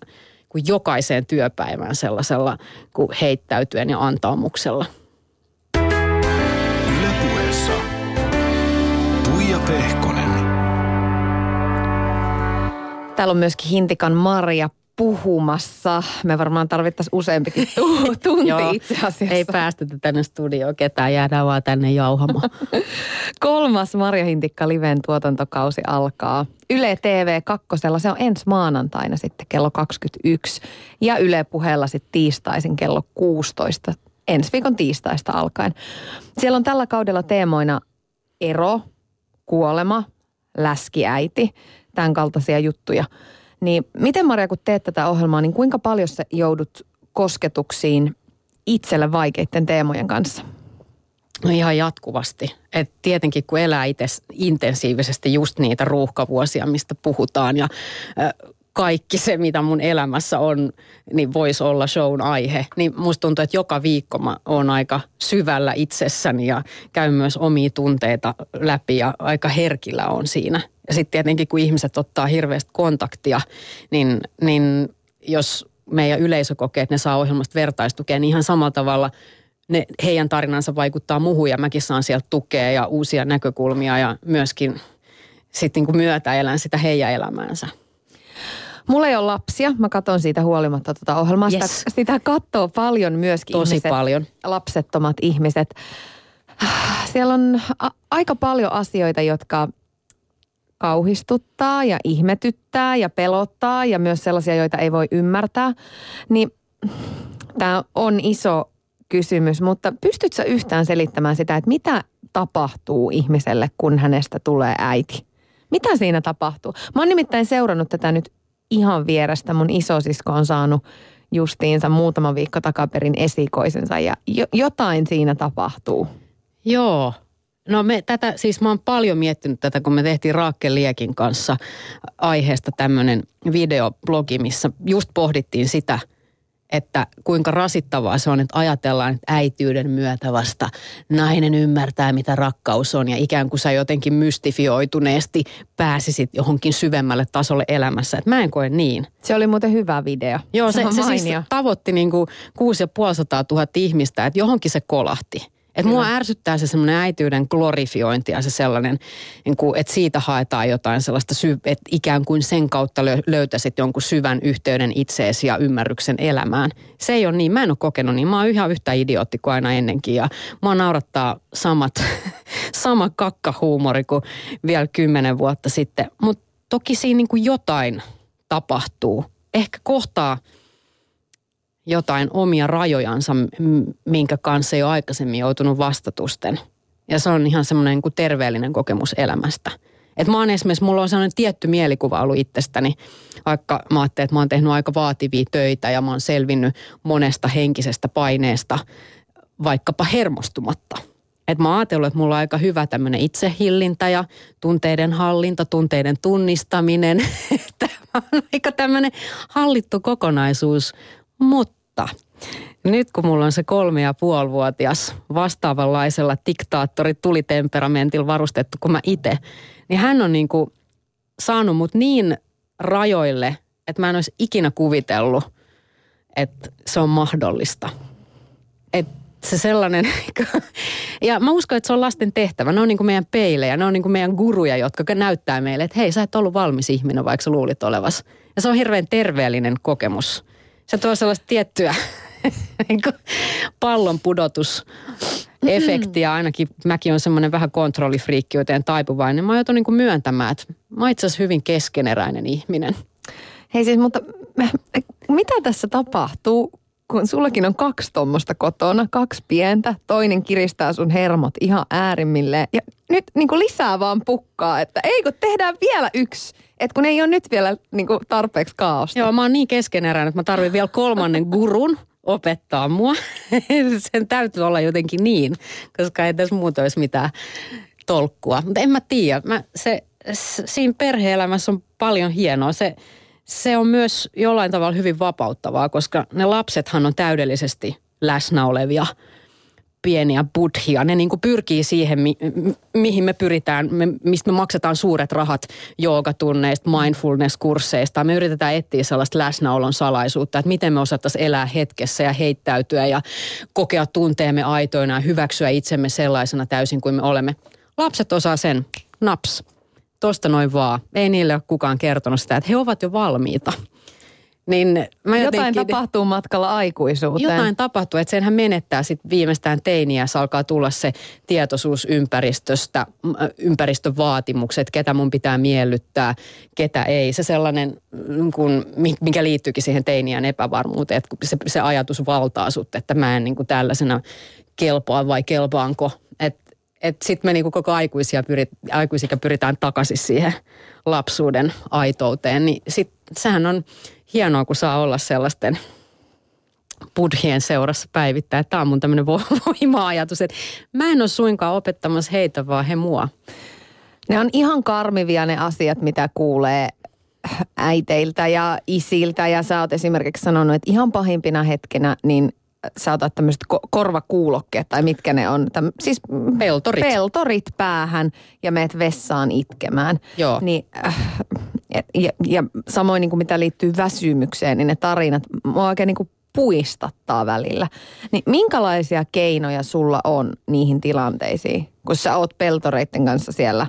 kuin jokaiseen työpäivään sellaisella kuin heittäytyen ja antaumuksella. Yle Puheessa Tuija Pehkonen. Täällä on myöskin Hintikan Marja puhumassa. Me varmaan tarvittaisiin useampikin tunti itse asiassa. Ei päästetä tänne studioon ketään, jäädään vaan tänne jauhamaan. Kolmas Marja Hintikka Liven tuotantokausi alkaa Yle T V kakkosella. Se on ensi maanantaina sitten kello kaksikymmentäyksi ja Yle Puheella sitten tiistaisin kello kuusitoista, ensi viikon tiistaista alkaen. Siellä on tällä kaudella teemoina ero, kuolema, läskiäiti, tämän kaltaisia juttuja. Niin miten Marja, kun teet tätä ohjelmaa, niin kuinka paljon sä joudut kosketuksiin itselle vaikeiden teemojen kanssa? No ihan jatkuvasti. Et tietenkin kun elää itse intensiivisesti just niitä ruuhkavuosia, mistä puhutaan ja äh, kaikki se, mitä mun elämässä on, niin voisi olla shown aihe. Niin musta tuntuu, että joka viikko mä oon aika syvällä itsessäni ja käyn myös omia tunteita läpi ja aika herkillä on siinä. Ja sitten tietenkin, kun ihmiset ottaa hirveästi kontaktia, niin, niin jos meidän yleisö kokee, että ne saa ohjelmasta vertaistukea, niin ihan samalla tavalla ne, heidän tarinansa vaikuttaa muuhun ja mäkin saan sieltä tukea ja uusia näkökulmia ja myöskin sitten niin myötä elän sitä heidän elämäänsä. Mulla ei ole lapsia. Mä katson siitä huolimatta tuota ohjelmaa. Yes. Sitä, sitä katsoo paljon myöskin Tosi ihmiset, paljon. lapsettomat ihmiset. Siellä on a- aika paljon asioita, jotka kauhistuttaa ja ihmetyttää ja pelottaa ja myös sellaisia, joita ei voi ymmärtää. Niin tämä on iso kysymys, mutta pystytkö yhtään selittämään sitä, että mitä tapahtuu ihmiselle, kun hänestä tulee äiti? Mitä siinä tapahtuu? Mä oon nimittäin seurannut tätä nyt ihan vierestä. Mun isosisko on saanut justiinsa muutama viikko takaperin esikoisensa ja jo- jotain siinä tapahtuu. Joo. No me tätä, siis mä oon paljon miettinyt tätä, kun me tehtiin Raakke Liekin kanssa aiheesta tämmöinen videoblogi, missä just pohdittiin sitä, että kuinka rasittavaa se on, että ajatellaan, että äitiyden myötä vasta nainen ymmärtää, mitä rakkaus on ja ikään kuin sä jotenkin mystifioituneesti pääsisit johonkin syvemmälle tasolle elämässä. Et mä en koe niin. Se oli muuten hyvä video. Joo, se, se, se siis tavoitti niin kuin kuusisataatuhatta ihmistä, että johonkin se kolahti. Että mua ärsyttää se semmoinen äitiyden glorifiointi ja se sellainen, että siitä haetaan jotain sellaista, että ikään kuin sen kautta löytäisit jonkun syvän yhteyden itseesi ja ymmärryksen elämään. Se ei ole niin, mä en ole kokenut niin, mä oon yhä yhtä idiootti kuin aina ennenkin ja mua naurattaa samat, sama kakkahuumori kuin vielä kymmenen vuotta sitten. Mutta toki siinä niin kuin jotain tapahtuu, ehkä kohtaa jotain omia rajojansa, minkä kanssa ei ole aikaisemmin joutunut vastatusten. Ja se on ihan semmoinen niin kuin terveellinen kokemus elämästä. Että mä oon esimerkiksi, mulla on sellainen tietty mielikuva ollut itsestäni, vaikka mä ajattelin, että mä oon tehnyt aika vaativia töitä ja mä oon selvinnyt monesta henkisestä paineesta, vaikkapa hermostumatta. Että mä oon ajatellut, että mulla on aika hyvä tämmöinen itsehillintä ja tunteiden hallinta, tunteiden tunnistaminen. Tämä on aika tämmöinen hallittu kokonaisuus. Mutta nyt kun mulla on se kolme ja puolivuotias vastaavanlaisella diktaattori tulitemperamentilla varustettu kuin mä itse, niin hän on niin kuin saanut mut niin rajoille, että mä en olisi ikinä kuvitellut, että se on mahdollista. Että se sellainen, ja mä uskon, että se on lasten tehtävä. Ne on niin kuin meidän peilejä, ne on niin kuin meidän guruja, jotka näyttää meille, että hei, sä et ollut valmis ihminen, vaikka sä luulit olevas. Ja se on hirveän terveellinen kokemus. Se tuo sellaista tiettyä pallon pudotus efektiä. Ainakin mäkin on semmoinen vähän kontrollifriikki, joten taipuvainen. Mä joutun niinku myöntämään, että mä oon itse asiassa hyvin keskeneräinen ihminen. Hei siis, mutta mitä tässä tapahtuu, kun sullakin on kaksi tommosta kotona, kaksi pientä, toinen kiristää sun hermot ihan äärimmilleen. Ja nyt niin kuin lisää vaan pukkaa, että ei kun tehdään vielä yksi, että kun ei ole nyt vielä niin kuin tarpeeksi kaaosta. Joo, mä oon niin keskeneräinen, että mä tarvin vielä kolmannen gurun opettaa mua. Sen täytyy olla jotenkin niin, koska ei tässä muuta olisi mitään tolkkua. Mutta en mä tiedä, mä, se, siinä perhe-elämässä on paljon hienoa se... Se on myös jollain tavalla hyvin vapauttavaa, koska ne lapsethan on täydellisesti läsnä olevia pieniä buddhia. Ne niin kuin pyrkii siihen, mi- mihin me pyritään, me, mistä me maksetaan suuret rahat joogatunneista, mindfulness-kursseista. Me yritetään etsiä sellaista läsnäolon salaisuutta, että miten me osattaisiin elää hetkessä ja heittäytyä ja kokea tunteemme aitoina ja hyväksyä itsemme sellaisena täysin kuin me olemme. Lapset osaa sen, naps. Tosta noin vaan. Ei niille ole kukaan kertonut sitä, että he ovat jo valmiita. Niin mä jotenkin, jotain tapahtuu matkalla aikuisuuteen. Jotain tapahtuu, että senhän menettää sitten viimeistään teiniä, se alkaa tulla se tietoisuus ympäristöstä, ympäristön vaatimukset, ketä mun pitää miellyttää, ketä ei. Se sellainen, kun, mikä liittyykin siihen teiniän epävarmuuteen, että se, se ajatus valtaa sut, että mä en niin kuin tällaisena kelpaa vai kelpaanko, että että sitten me niinku koko aikuisia pyrit, aikuisika pyritään takaisin siihen lapsuuden aitouteen. Niin sit, sehän on hienoa, kun saa olla sellaisten buddhien seurassa päivittäin. Tämä on mun tämmöinen voima-ajatus, että mä en ole suinkaan opettamassa heitä, vaan he mua. Ne on ihan karmivia ne asiat, mitä kuulee äiteiltä ja isiltä. Ja sä oot esimerkiksi sanonut, että ihan pahimpina hetkenä niin... Sä otat tämmöiset korvakuulokkeet tai mitkä ne on, Täm, siis peltorit. peltorit päähän ja meet vessaan itkemään. Joo. Niin, äh, ja, ja samoin niin kuin mitä liittyy väsymykseen, niin ne tarinat mua oikein niin kuin puistattaa välillä. Niin minkälaisia keinoja sulla on niihin tilanteisiin, kun sä oot peltoreitten kanssa siellä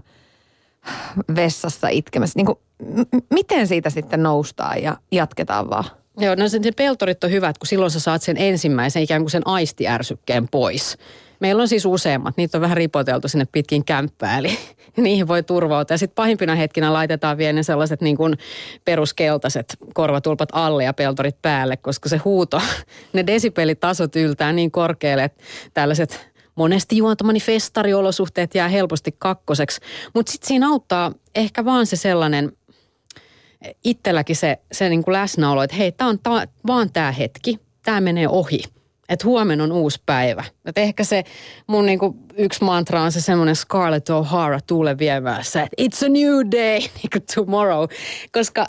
vessassa itkemässä? Niin kuin, m- miten siitä sitten noustaan ja jatketaan vaan? Joo, no se, se peltorit on hyvät, kun silloin sä saat sen ensimmäisen ikään kuin sen aistiärsykkeen pois. Meillä on siis useammat, niitä on vähän ripoteltu sinne pitkin kämppää, eli niihin voi turvautua. Ja sitten pahimpina hetkinä laitetaan vielä ne sellaiset niin kuin peruskeltaiset korvatulpat alle ja peltorit päälle, koska se huuto, ne desibelitasot yltää niin korkealle, että tällaiset monesti juontamani festariolosuhteet jää helposti kakkoseksi. Mutta sitten siinä auttaa ehkä vaan se sellainen... Itselläkin se, se niin kuin läsnäolo, että hei, tämä on ta- vaan tämä hetki, tämä menee ohi, että huomenna on uusi päivä. Että ehkä se mun niin kuin yksi mantra on se semmoinen Scarlett O'Hara tuule viemässä, että it's a new day, niin kuin tomorrow, koska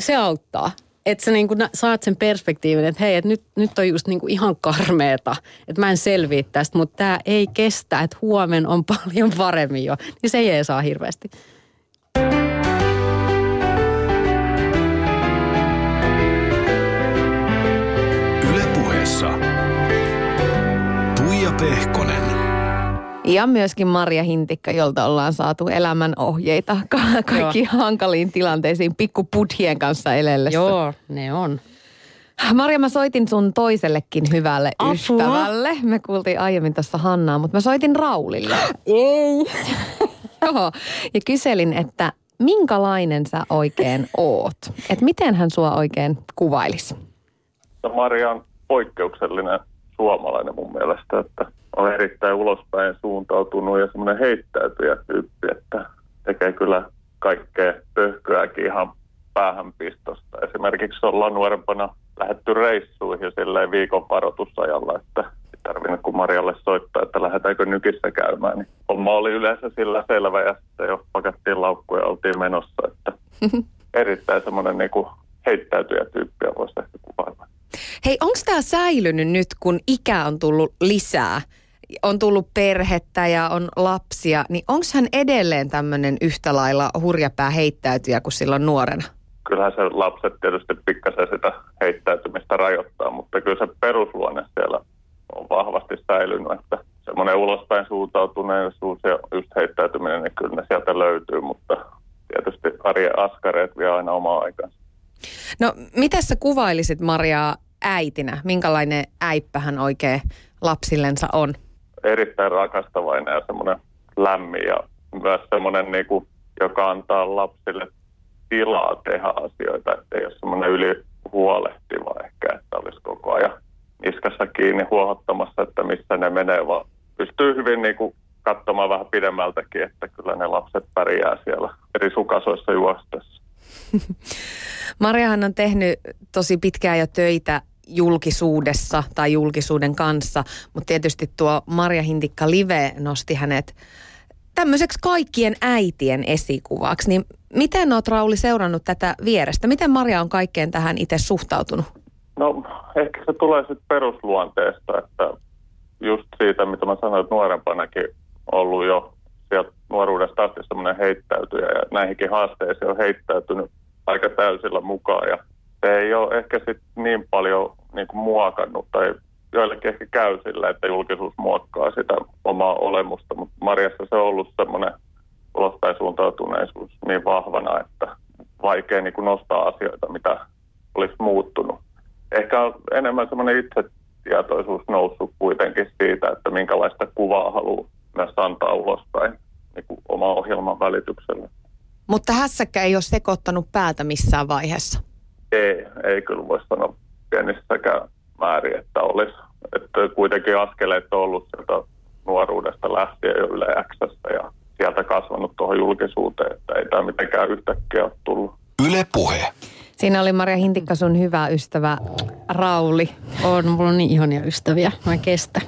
se auttaa. Että sä niin kuin saat sen perspektiivin, että hei, et nyt, nyt on just niin kuin ihan karmeeta, että mä en selviä tästä, mutta tämä ei kestä, että huomenna on paljon paremmin jo, niin se ei saa hirveästi. Puija Pehkonen. Ja myöskin Marja Hintikka, jolta ollaan saatu elämän ohjeita ka- kaikkiin hankaliin tilanteisiin pikku budhien kanssa elellessä. Joo, ne on. Marja, mä soitin sun toisellekin hyvälle Apua. ystävälle. Me kuultiin aiemmin tuossa Hannaa, mutta mä soitin Raulille. Ei. Joo, ja kyselin, että minkälainen sä oikein oot? Että miten hän sua oikein kuvailisi? Marja on poikkeuksellinen suomalainen mun mielestä, että on erittäin ulospäin suuntautunut ja semmoinen heittäytyjä tyyppi, että tekee kyllä kaikkea pöhköäkin ihan päähänpistosta. Esimerkiksi ollaan nuorempana lähdetty reissuihin silleen viikon varoitusajalla, että ei tarvinnut kun Marjalle soittaa, että lähdetäänkö nykissä käymään. Niin homma oli yleensä sillä selvä ja sitten jo pakattiin laukkuja ja oltiin menossa, että erittäin semmoinen niinku heittäytyjä tyyppiä voisi ehkä kuvailla. Hei, onko tämä säilynyt nyt, kun ikä on tullut lisää, on tullut perhettä ja on lapsia, niin onko hän edelleen tämmöinen yhtä lailla hurjapää heittäytyjä kuin silloin nuorena? Kyllähän se lapset tietysti pikkasen sitä heittäytymistä rajoittaa, mutta kyllä se perusluonne siellä on vahvasti säilynyt, että semmoinen ulospäin suuntautuneisuus ja just heittäytyminen, niin kyllä ne sieltä löytyy, mutta tietysti arjen askareet vie aina omaa aikansa. No, mitä sä kuvailisit Marjaa äitinä? Minkälainen äippä hän oikein lapsillensa on? erittäin rakastavainen ja semmoinen lämmin ja myös semmoinen, niin kuin, joka antaa lapsille tilaa tehdä asioita, ettei ole semmoinen ylihuolehtiva ehkä, että olisi koko ajan niskassa kiinni huohottamassa, että missä ne menee, vaan pystyy hyvin niin kuin katsomaan vähän pidemmältäkin, että kyllä ne lapset pärjää siellä eri sukasoissa juostessa. Marjahan on tehnyt tosi pitkään jo töitä julkisuudessa tai julkisuuden kanssa, mutta tietysti tuo Marja Hintikka Live nosti hänet tämmöiseksi kaikkien äitien esikuvaksi. Niin miten olet, Rauli, seurannut tätä vierestä? Miten Marja on kaikkeen tähän itse suhtautunut? No ehkä se tulee sitten perusluonteesta, että just siitä, mitä mä sanoin, että nuorempanakin ollut jo sieltä nuoruudesta asti semmoinen heittäytyjä ja näihinkin haasteisiin on heittäytynyt aika täysillä mukaan ja se ei ole ehkä sitten niin paljon niin kuin muokannut tai joillekin ehkä käy sillä, että julkisuus muokkaa sitä omaa olemusta, mutta Marjassa se on ollut semmoinen ulospäin suuntautuneisuus niin vahvana, että vaikea niin kuin nostaa asioita, mitä olisi muuttunut. Ehkä on enemmän semmoinen itsetietoisuus noussut kuitenkin siitä, että minkälaista kuvaa haluaa myös antaa ulospäin niin kuin oman ohjelman välityksellä. Mutta hässäkkä ei ole sekoittanut päätä missään vaiheessa? Ei, ei kyllä voi sanoa pienissäkään määrin, että olisi. Että kuitenkin askeleet on ollut sieltä nuoruudesta lähtien jo Yle X:ssä ja sieltä kasvanut tuohon julkisuuteen, että ei tämä mitenkään yhtäkkiä ole tullut. Yle Puhe. Siinä oli Marja Hintikka, sun hyvä ystävä Rauli. On, mulla on niin ihania ystäviä, mä en kestä.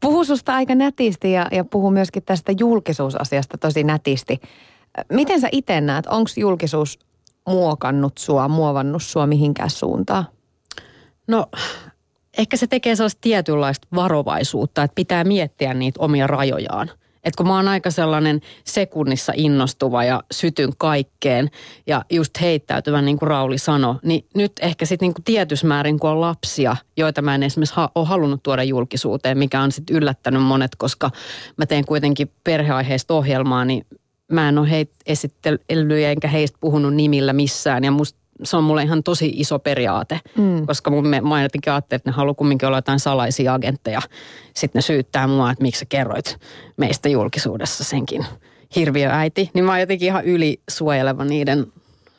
Puhu susta aika nätisti ja, ja puhu myöskin tästä julkisuusasiasta tosi nätisti. Miten sä itse näet, onko julkisuus muokannut sua, muovannut sua mihinkään suuntaan? No, ehkä se tekee sellaista tietynlaista varovaisuutta, että pitää miettiä niitä omia rajojaan. Että kun mä oon aika sellainen sekunnissa innostuva ja sytyn kaikkeen ja just heittäytyvän, niin kuin Rauli sanoi, niin nyt ehkä sitten niin kuin tietyssä määrin, kun on lapsia, joita mä en esimerkiksi ha- ole halunnut tuoda julkisuuteen, mikä on sitten yllättänyt monet, koska mä teen kuitenkin perheaiheista ohjelmaa, niin mä en ole heitä esitellyt enkä heistä puhunut nimillä missään ja musta se on mulle ihan tosi iso periaate, mm. koska mun, mä ainakin ajattelin, että ne haluaa kumminkin olla jotain salaisia agentteja. Sitten ne syyttää mua, että miksi sä kerroit meistä julkisuudessa senkin hirviöäiti. Niin mä oon jotenkin ihan ylisuojeleva niiden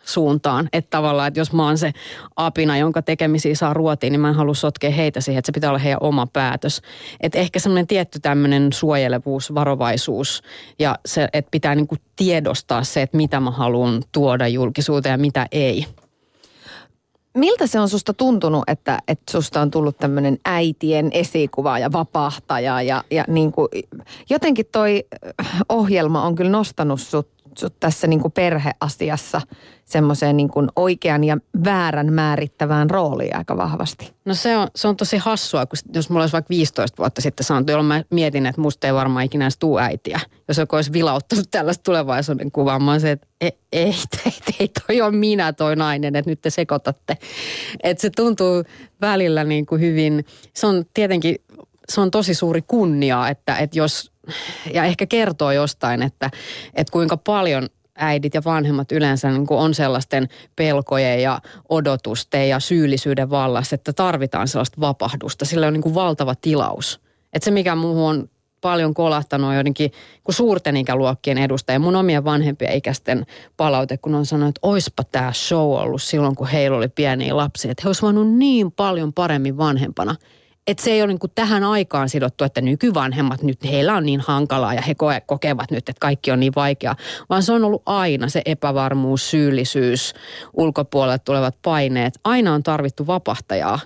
suuntaan. Että tavallaan, että jos mä oon se apina, jonka tekemisiä saa ruotiin, niin mä en halua sotkea heitä siihen, että se pitää olla heidän oma päätös. Että ehkä semmoinen tietty tämmöinen suojelevuus, varovaisuus ja se, että pitää niinku tiedostaa se, että mitä mä haluan tuoda julkisuuteen ja mitä ei. Miltä se on susta tuntunut, että, että susta on tullut tämmöinen äitien esikuva ja vapahtaja ja, ja niin kuin, jotenkin toi ohjelma on kyllä nostanut sut, sut tässä niin kuin perheasiassa semmoiseen niin kuin oikean ja väärän määrittävään rooliin aika vahvasti. No se on, se on tosi hassua, kun jos mulla olisi vaikka viisitoista vuotta sitten saanut, jolloin mä mietin, että musta ei varmaan ikinä edes tule äitiä. Jos joku olisi vilauttanut tällaista tulevaisuuden kuvaa, mä oon se, että ei, ei, ei toi ole minä toi nainen, että nyt te sekoitatte. Että se tuntuu välillä niin kuin hyvin, se on tietenkin, se on tosi suuri kunnia, että, että jos, ja ehkä kertoo jostain, että, että kuinka paljon äidit ja vanhemmat yleensä niin kuin on sellaisten pelkojen ja odotusten ja syyllisyyden vallassa, että tarvitaan sellaista vapahdusta. Sillä on niin kuin valtava tilaus. Että se, mikä muuhun on paljon kolahtanut, on jotenkin kun suurten ikäluokkien edustajia. Mun omien vanhempien ikäisten palaute, kun on sanonut, että oispa tämä show ollut silloin, kun heillä oli pieniä lapsia. Että he olisivat voinut niin paljon paremmin vanhempana. Että se ei ole niin kuin tähän aikaan sidottu, että nykyvanhemmat nyt, heillä on niin hankalaa ja he kokevat nyt, että kaikki on niin vaikeaa. Vaan se on ollut aina se epävarmuus, syyllisyys, ulkopuolelle tulevat paineet. Aina on tarvittu vapahtajaa.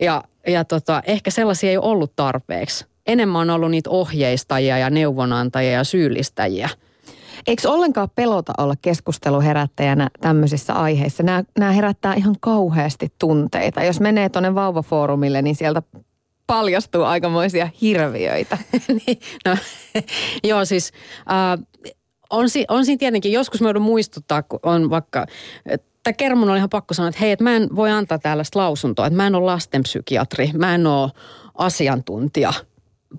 Ja, ja tota, ehkä sellaisia ei ole ollut tarpeeksi. Enemmän on ollut niitä ohjeistajia ja neuvonantajia ja syyllistäjiä. Eikö ollenkaan pelota olla keskusteluherättäjänä tämmöisissä aiheissa? Nämä, nämä herättää ihan kauheasti tunteita. Jos menee tuonne vauvafoorumille, niin sieltä paljastuu aikamoisia hirviöitä. niin, no, joo, siis äh, on, si, on siinä tietenkin, joskus mä joudun muistuttaa, kun on vaikka, että kermun oli ihan pakko sanoa, että hei, että mä en voi antaa tällaista lausuntoa, että mä en ole lastenpsykiatri, mä en ole asiantuntija.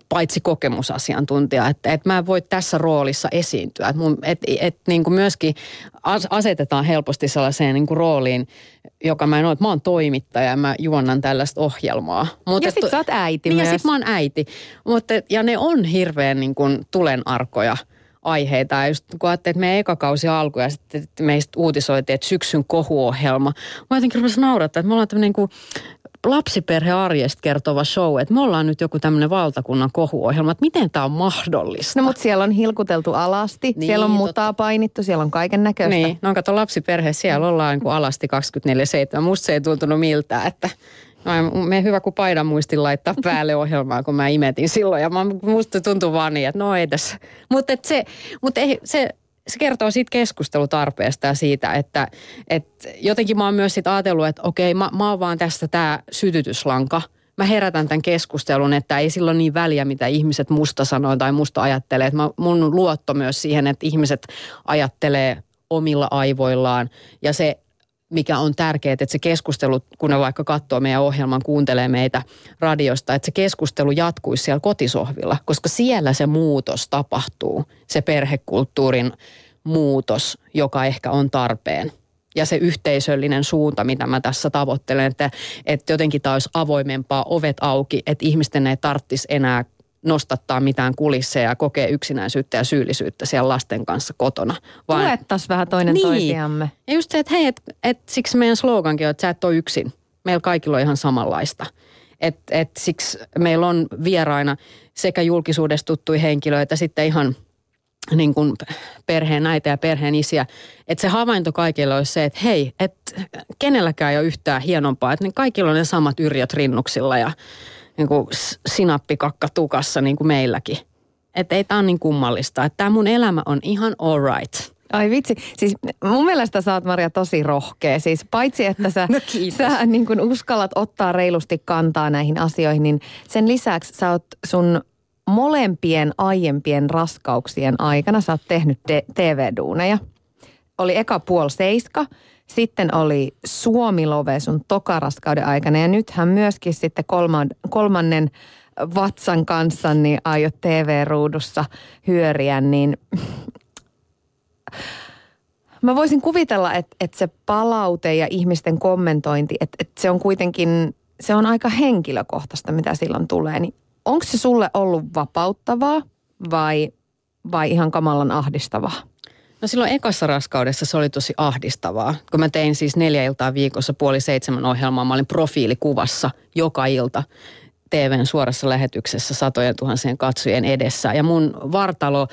paitsi kokemusasiantuntija, että et mä en voi tässä roolissa esiintyä. Että et, et, niin kuin myöskin as, asetetaan helposti sellaiseen niin kuin rooliin, joka mä en ole, että mä oon toimittaja ja mä juonnan tällaista ohjelmaa. Mut ja et, sit sä oot äiti niin myös. Ja sit mä oon äiti. Mut et, ja ne on hirveän niin kuin tulenarkoja aiheita. Ja just kun ajattelin, että meidän eka kausi alkoi ja sitten meistä uutisoitiin, että syksyn kohuohjelma. Mä jotenkin rupesin naurattaa, että me ollaan tämmöinen niin kuin lapsiperhearjesta kertova show, että me ollaan nyt joku tämmöinen valtakunnan kohuohjelma, että miten tämä on mahdollista. No mutta siellä on hilkuteltu alasti, niin, siellä on mutaa painittu, siellä on kaiken näköistä. Niin, no kato lapsiperhe, siellä ollaan niin kuin alasti kaksikymmentäneljä seitsemän. Musta se ei tuntunut miltään, että no, me hyvä kun paidan muistin laittaa päälle ohjelmaa, kun mä imetin silloin ja musta tuntui vaan niin, että no ei tässä. Mutta se, mut ei, se, se kertoo siitä keskustelutarpeesta ja siitä, että et jotenkin mä oon myös sit ajatellut, että okei, mä, mä oon vaan tästä tää sytytyslanka. Mä herätän tämän keskustelun, että ei silloin niin väliä, mitä ihmiset musta sanoo tai musta ajattelee. Et mä, mun luotto myös siihen, että ihmiset ajattelee omilla aivoillaan ja se, mikä on tärkeää, että se keskustelu, kun ne vaikka katsoo meidän ohjelman, kuuntelee meitä radiosta, että se keskustelu jatkuisi siellä kotisohvilla, koska siellä se muutos tapahtuu, se perhekulttuurin muutos, joka ehkä on tarpeen. Ja se yhteisöllinen suunta, mitä mä tässä tavoittelen, että, että jotenkin tämä olisi avoimempaa, ovet auki, että ihmisten ei tarvitsisi enää nostattaa mitään kulisseja ja kokee yksinäisyyttä ja syyllisyyttä siellä lasten kanssa kotona. Vaan tuettaisiin vähän toinen niin toisiamme. Ja just se, että hei, et, et, siksi meidän slogankin on, että sä et ole yksin. Meillä kaikilla on ihan samanlaista. Et, et, siksi meillä on vieraina sekä julkisuudessa tuttuja henkilöitä, sitten ihan niin kuin perheen äitä ja perheen isiä. Että se havainto kaikilla olisi se, että hei, et, kenelläkään ei ole yhtään hienompaa. Että kaikilla on ne samat yrjöt rinnuksilla ja niin kuin sinappikakka tukassa niin kuin meilläkin. Että ei tämä ole niin kummallista. Että tämä mun elämä on ihan all right. Ai vitsi. Siis mun mielestä sä oot, Marja, tosi rohkea. Siis paitsi, että sä, no sä niin kuin uskallat ottaa reilusti kantaa näihin asioihin, niin sen lisäksi sä oot sun molempien aiempien raskauksien aikana, sä oot tehnyt de- T V-duuneja. Oli eka puoli seiska. Sitten oli Suomi-love sun tokaraskauden aikana ja nythän myöskin sitten kolman, kolmannen vatsan kanssa niin aiot T V-ruudussa hyöriä, niin mä voisin kuvitella, että, että se palaute ja ihmisten kommentointi, että, että se on kuitenkin, se on aika henkilökohtaista, mitä silloin tulee. Niin onko se sulle ollut vapauttavaa vai, vai ihan kamalan ahdistavaa? No silloin ekassa raskaudessa se oli tosi ahdistavaa, kun mä tein siis neljä iltaa viikossa puoli seitsemän ohjelmaa. Mä olin profiilikuvassa joka ilta T V:n suorassa lähetyksessä satojen tuhansien katsojien edessä. Ja mun vartalo,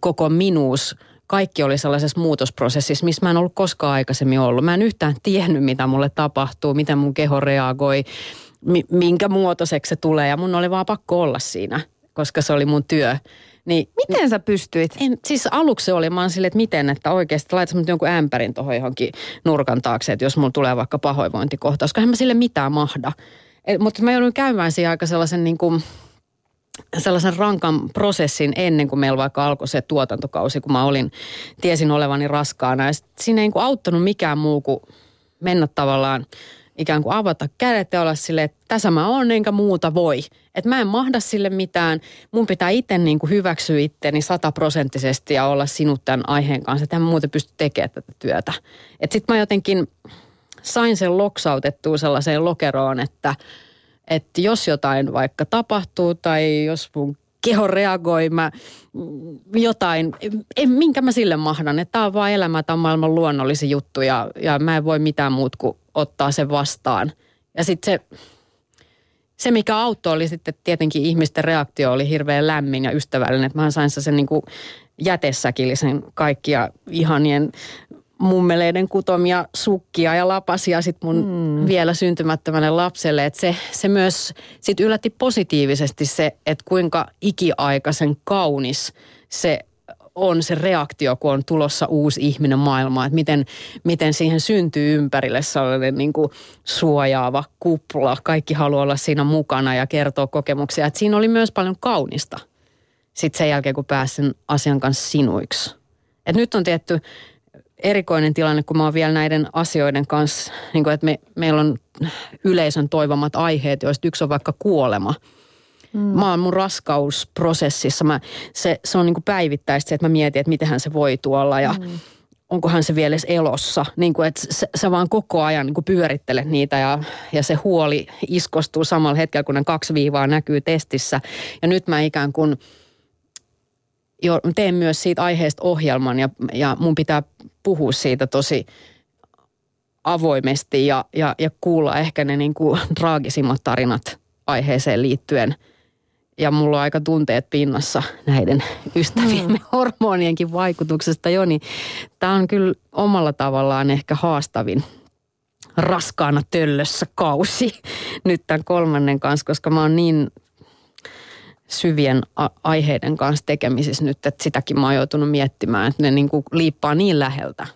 koko minuus, kaikki oli sellaisessa muutosprosessissa, missä mä en ollut koskaan aikaisemmin ollut. Mä en yhtään tiennyt, mitä mulle tapahtuu, miten mun keho reagoi, minkä muotoiseksi se tulee. Ja mun oli vaan pakko olla siinä, koska se oli mun työ. Niin, miten sä pystyit? En, siis aluksi oli, mä oon silleen, että miten, että oikeasti laitan nyt jonkun ämpärin tuohon johonkin nurkan taakse, että jos mulla tulee vaikka pahoinvointikohtaus, koska en mä sille mitään mahda. Et, mutta mä joudun käymään siinä aika sellaisen, niin kuin, sellaisen rankan prosessin ennen kuin meillä vaikka alkoi se tuotantokausi, kun mä olin, tiesin olevani raskaana. Ja sit siinä ei niin kuin auttanut mikään muu kuin mennä tavallaan ikään kuin avata kädet ja olla silleen, että tässä mä oon enkä muuta voi. Että mä en mahda sille mitään. Mun pitää itse niin kuin hyväksyä itteni sataprosenttisesti ja olla sinut tämän aiheen kanssa. Että en muuten pysty tekemään tätä työtä. Että sit mä jotenkin sain sen loksautettua sellaiseen lokeroon, että, että jos jotain vaikka tapahtuu tai jos mun keho reagoi, mä jotain, en, minkä mä sille mahdan. Että tää on vaan elämä, tää on maailman luonnollisin juttu ja, ja mä en voi mitään muut kuin ottaa sen vastaan. Ja sitten se, se, mikä auttoi, oli sitten tietenkin ihmisten reaktio oli hirveän lämmin ja ystävällinen. Että mä sain sen niin kuin jätesäkillisen kaikkia ihanien mummeleiden kutomia sukkia ja lapasia sit mun mm. vielä syntymättömälle lapselle. Että se, se myös sit yllätti positiivisesti se, että kuinka ikiaikaisen kaunis se on se reaktio, kun on tulossa uusi ihminen maailmaan, että miten, miten siihen syntyy ympärille sellainen niin kuin suojaava kupla. Kaikki haluaa olla siinä mukana ja kertoa kokemuksia. Että siinä oli myös paljon kaunista sitten sen jälkeen, kun pääsin asian kanssa sinuiksi. Et nyt on tietty erikoinen tilanne, kun mä oon vielä näiden asioiden kanssa, niin kuin, että me, meillä on yleisön toivomat aiheet, joista yksi on vaikka kuolema. mm. mä oon mun raskausprosessissa. Mä, se, se on niin kuin päivittäistä se, että mä mietin, että mitenhän se voi tuolla ja mm. onkohan se vielä edes elossa. Niin kuin, että sä, sä vaan koko ajan niin kuin pyörittelet niitä ja, ja se huoli iskostuu samalla hetkellä, kun ne kaksi viivaa näkyy testissä. Ja nyt mä ikään kuin jo, teen myös siitä aiheesta ohjelman ja, ja mun pitää puhua siitä tosi avoimesti ja, ja, ja kuulla ehkä ne niin kuin traagisimmat tarinat aiheeseen liittyen. Ja mulla on aika tunteet pinnassa näiden ystäviemme mm. hormonienkin vaikutuksesta jo, niin tää on kyllä omalla tavallaan ehkä haastavin raskaana töllössä kausi nyt tämän kolmannen kanssa, koska mä oon niin syvien a- aiheiden kanssa tekemisissä nyt, että sitäkin mä oon joutunut miettimään, että ne niin kuin liippaa niin läheltä.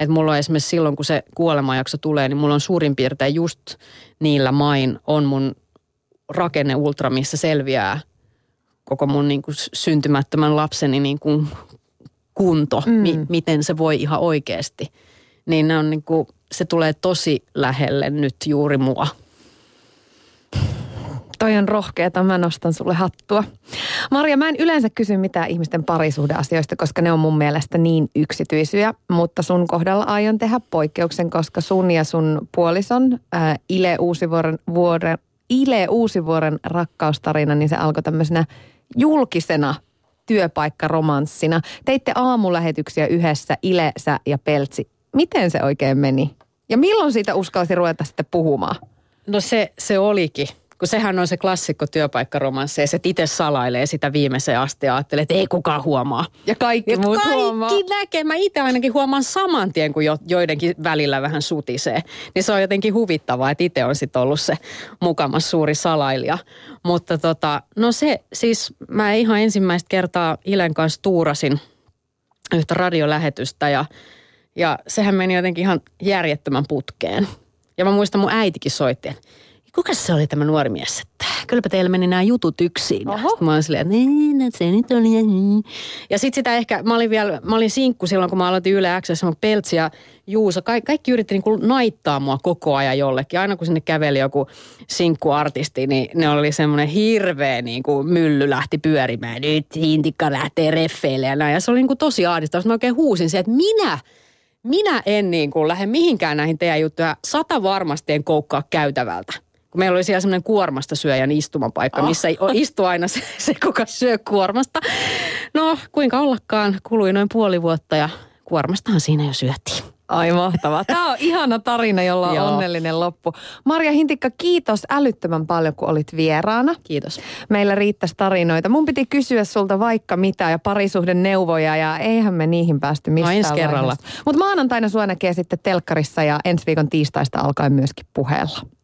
Että mulla on esimerkiksi silloin, kun se kuolemajakso tulee, niin mulla on suurin piirtein just niillä main on mun rakenneultra, missä selviää koko mun niin kuin syntymättömän lapseni niin kuin kunto, mm. mi- miten se voi ihan oikeasti. Niin, ne on niin kuin, se tulee tosi lähelle nyt juuri mua. Toi on rohkeeta, mä nostan sulle hattua. Marja, mä en yleensä kysy mitään ihmisten parisuhdeasioista, koska ne on mun mielestä niin yksityisiä, mutta sun kohdalla aion tehdä poikkeuksen, koska sun ja sun puolison ää, Ile Uusivuoren, vuoren, Ile Uusivuoren rakkaustarina, niin se alkoi tämmöisenä julkisena työpaikkaromanssina. Teitte aamulähetyksiä yhdessä, Ile, sä ja Peltsi. Miten se oikein meni? Ja milloin siitä uskalsi ruveta sitten puhumaan? No se, se olikin. Kun sehän on se klassikko työpaikkaromanssi, että itse salailee sitä viimeiseen asti ja ajattelee, että ei kukaan huomaa. Ja kaikki muut huomaa. Kaikki näkee. Mä itse ainakin huomaan saman tien, kun joidenkin välillä vähän sutisee. Niin se on jotenkin huvittavaa, että itse on sitten ollut se mukamas suuri salailija. Mutta tota, no se siis, mä ihan ensimmäistä kertaa Ilen kanssa tuurasin yhtä radiolähetystä ja, ja sehän meni jotenkin ihan järjettömän putkeen. Ja mä muistan, mun äitikin soitti, kuka se oli tämä nuori mies, että kylläpä teillä meni nämä jutut yksin. Sitten mä olin silleen, että niin, se nyt oli. Ja sitten sitä ehkä, mä olin vielä, mä olin sinkku silloin, kun mä aloitin Yle X:ssä, mun Peltsi ja Juuso, kaikki, kaikki yritti niin kuin naittaa mua koko ajan jollekin. Aina kun sinne käveli joku sinkkuartisti, niin ne oli semmoinen hirveä niin kuin mylly lähti pyörimään. Nyt Hintikka lähtee reffeille ja näin. Ja se oli niin kuin tosi ahdistavaa. Mä oikein huusin siihen, että minä... Minä en niin kuin lähde mihinkään näihin teidän juttuja. Sata varmasti en koukkaa käytävältä. Kun meillä oli siellä semmoinen kuormasta syöjän istumapaikka, oh. missä istui aina se, se, kuka syö kuormasta. No, kuinka ollakaan, kului noin puoli vuotta ja kuormastahan siinä jo syötiin. Ai mahtavaa. Tämä on ihana tarina, jolla on onnellinen loppu. Marja Hintikka, kiitos älyttömän paljon, kun olit vieraana. Kiitos. Meillä riittäisi tarinoita. Mun piti kysyä sulta vaikka mitä ja parisuhdeneuvoja ja eihän me niihin päästy missään vaiheessa. No ensi kerralla. Mutta maanantaina sua näkee sitten telkkarissa ja ensi viikon tiistaista alkaen myöskin Puheella.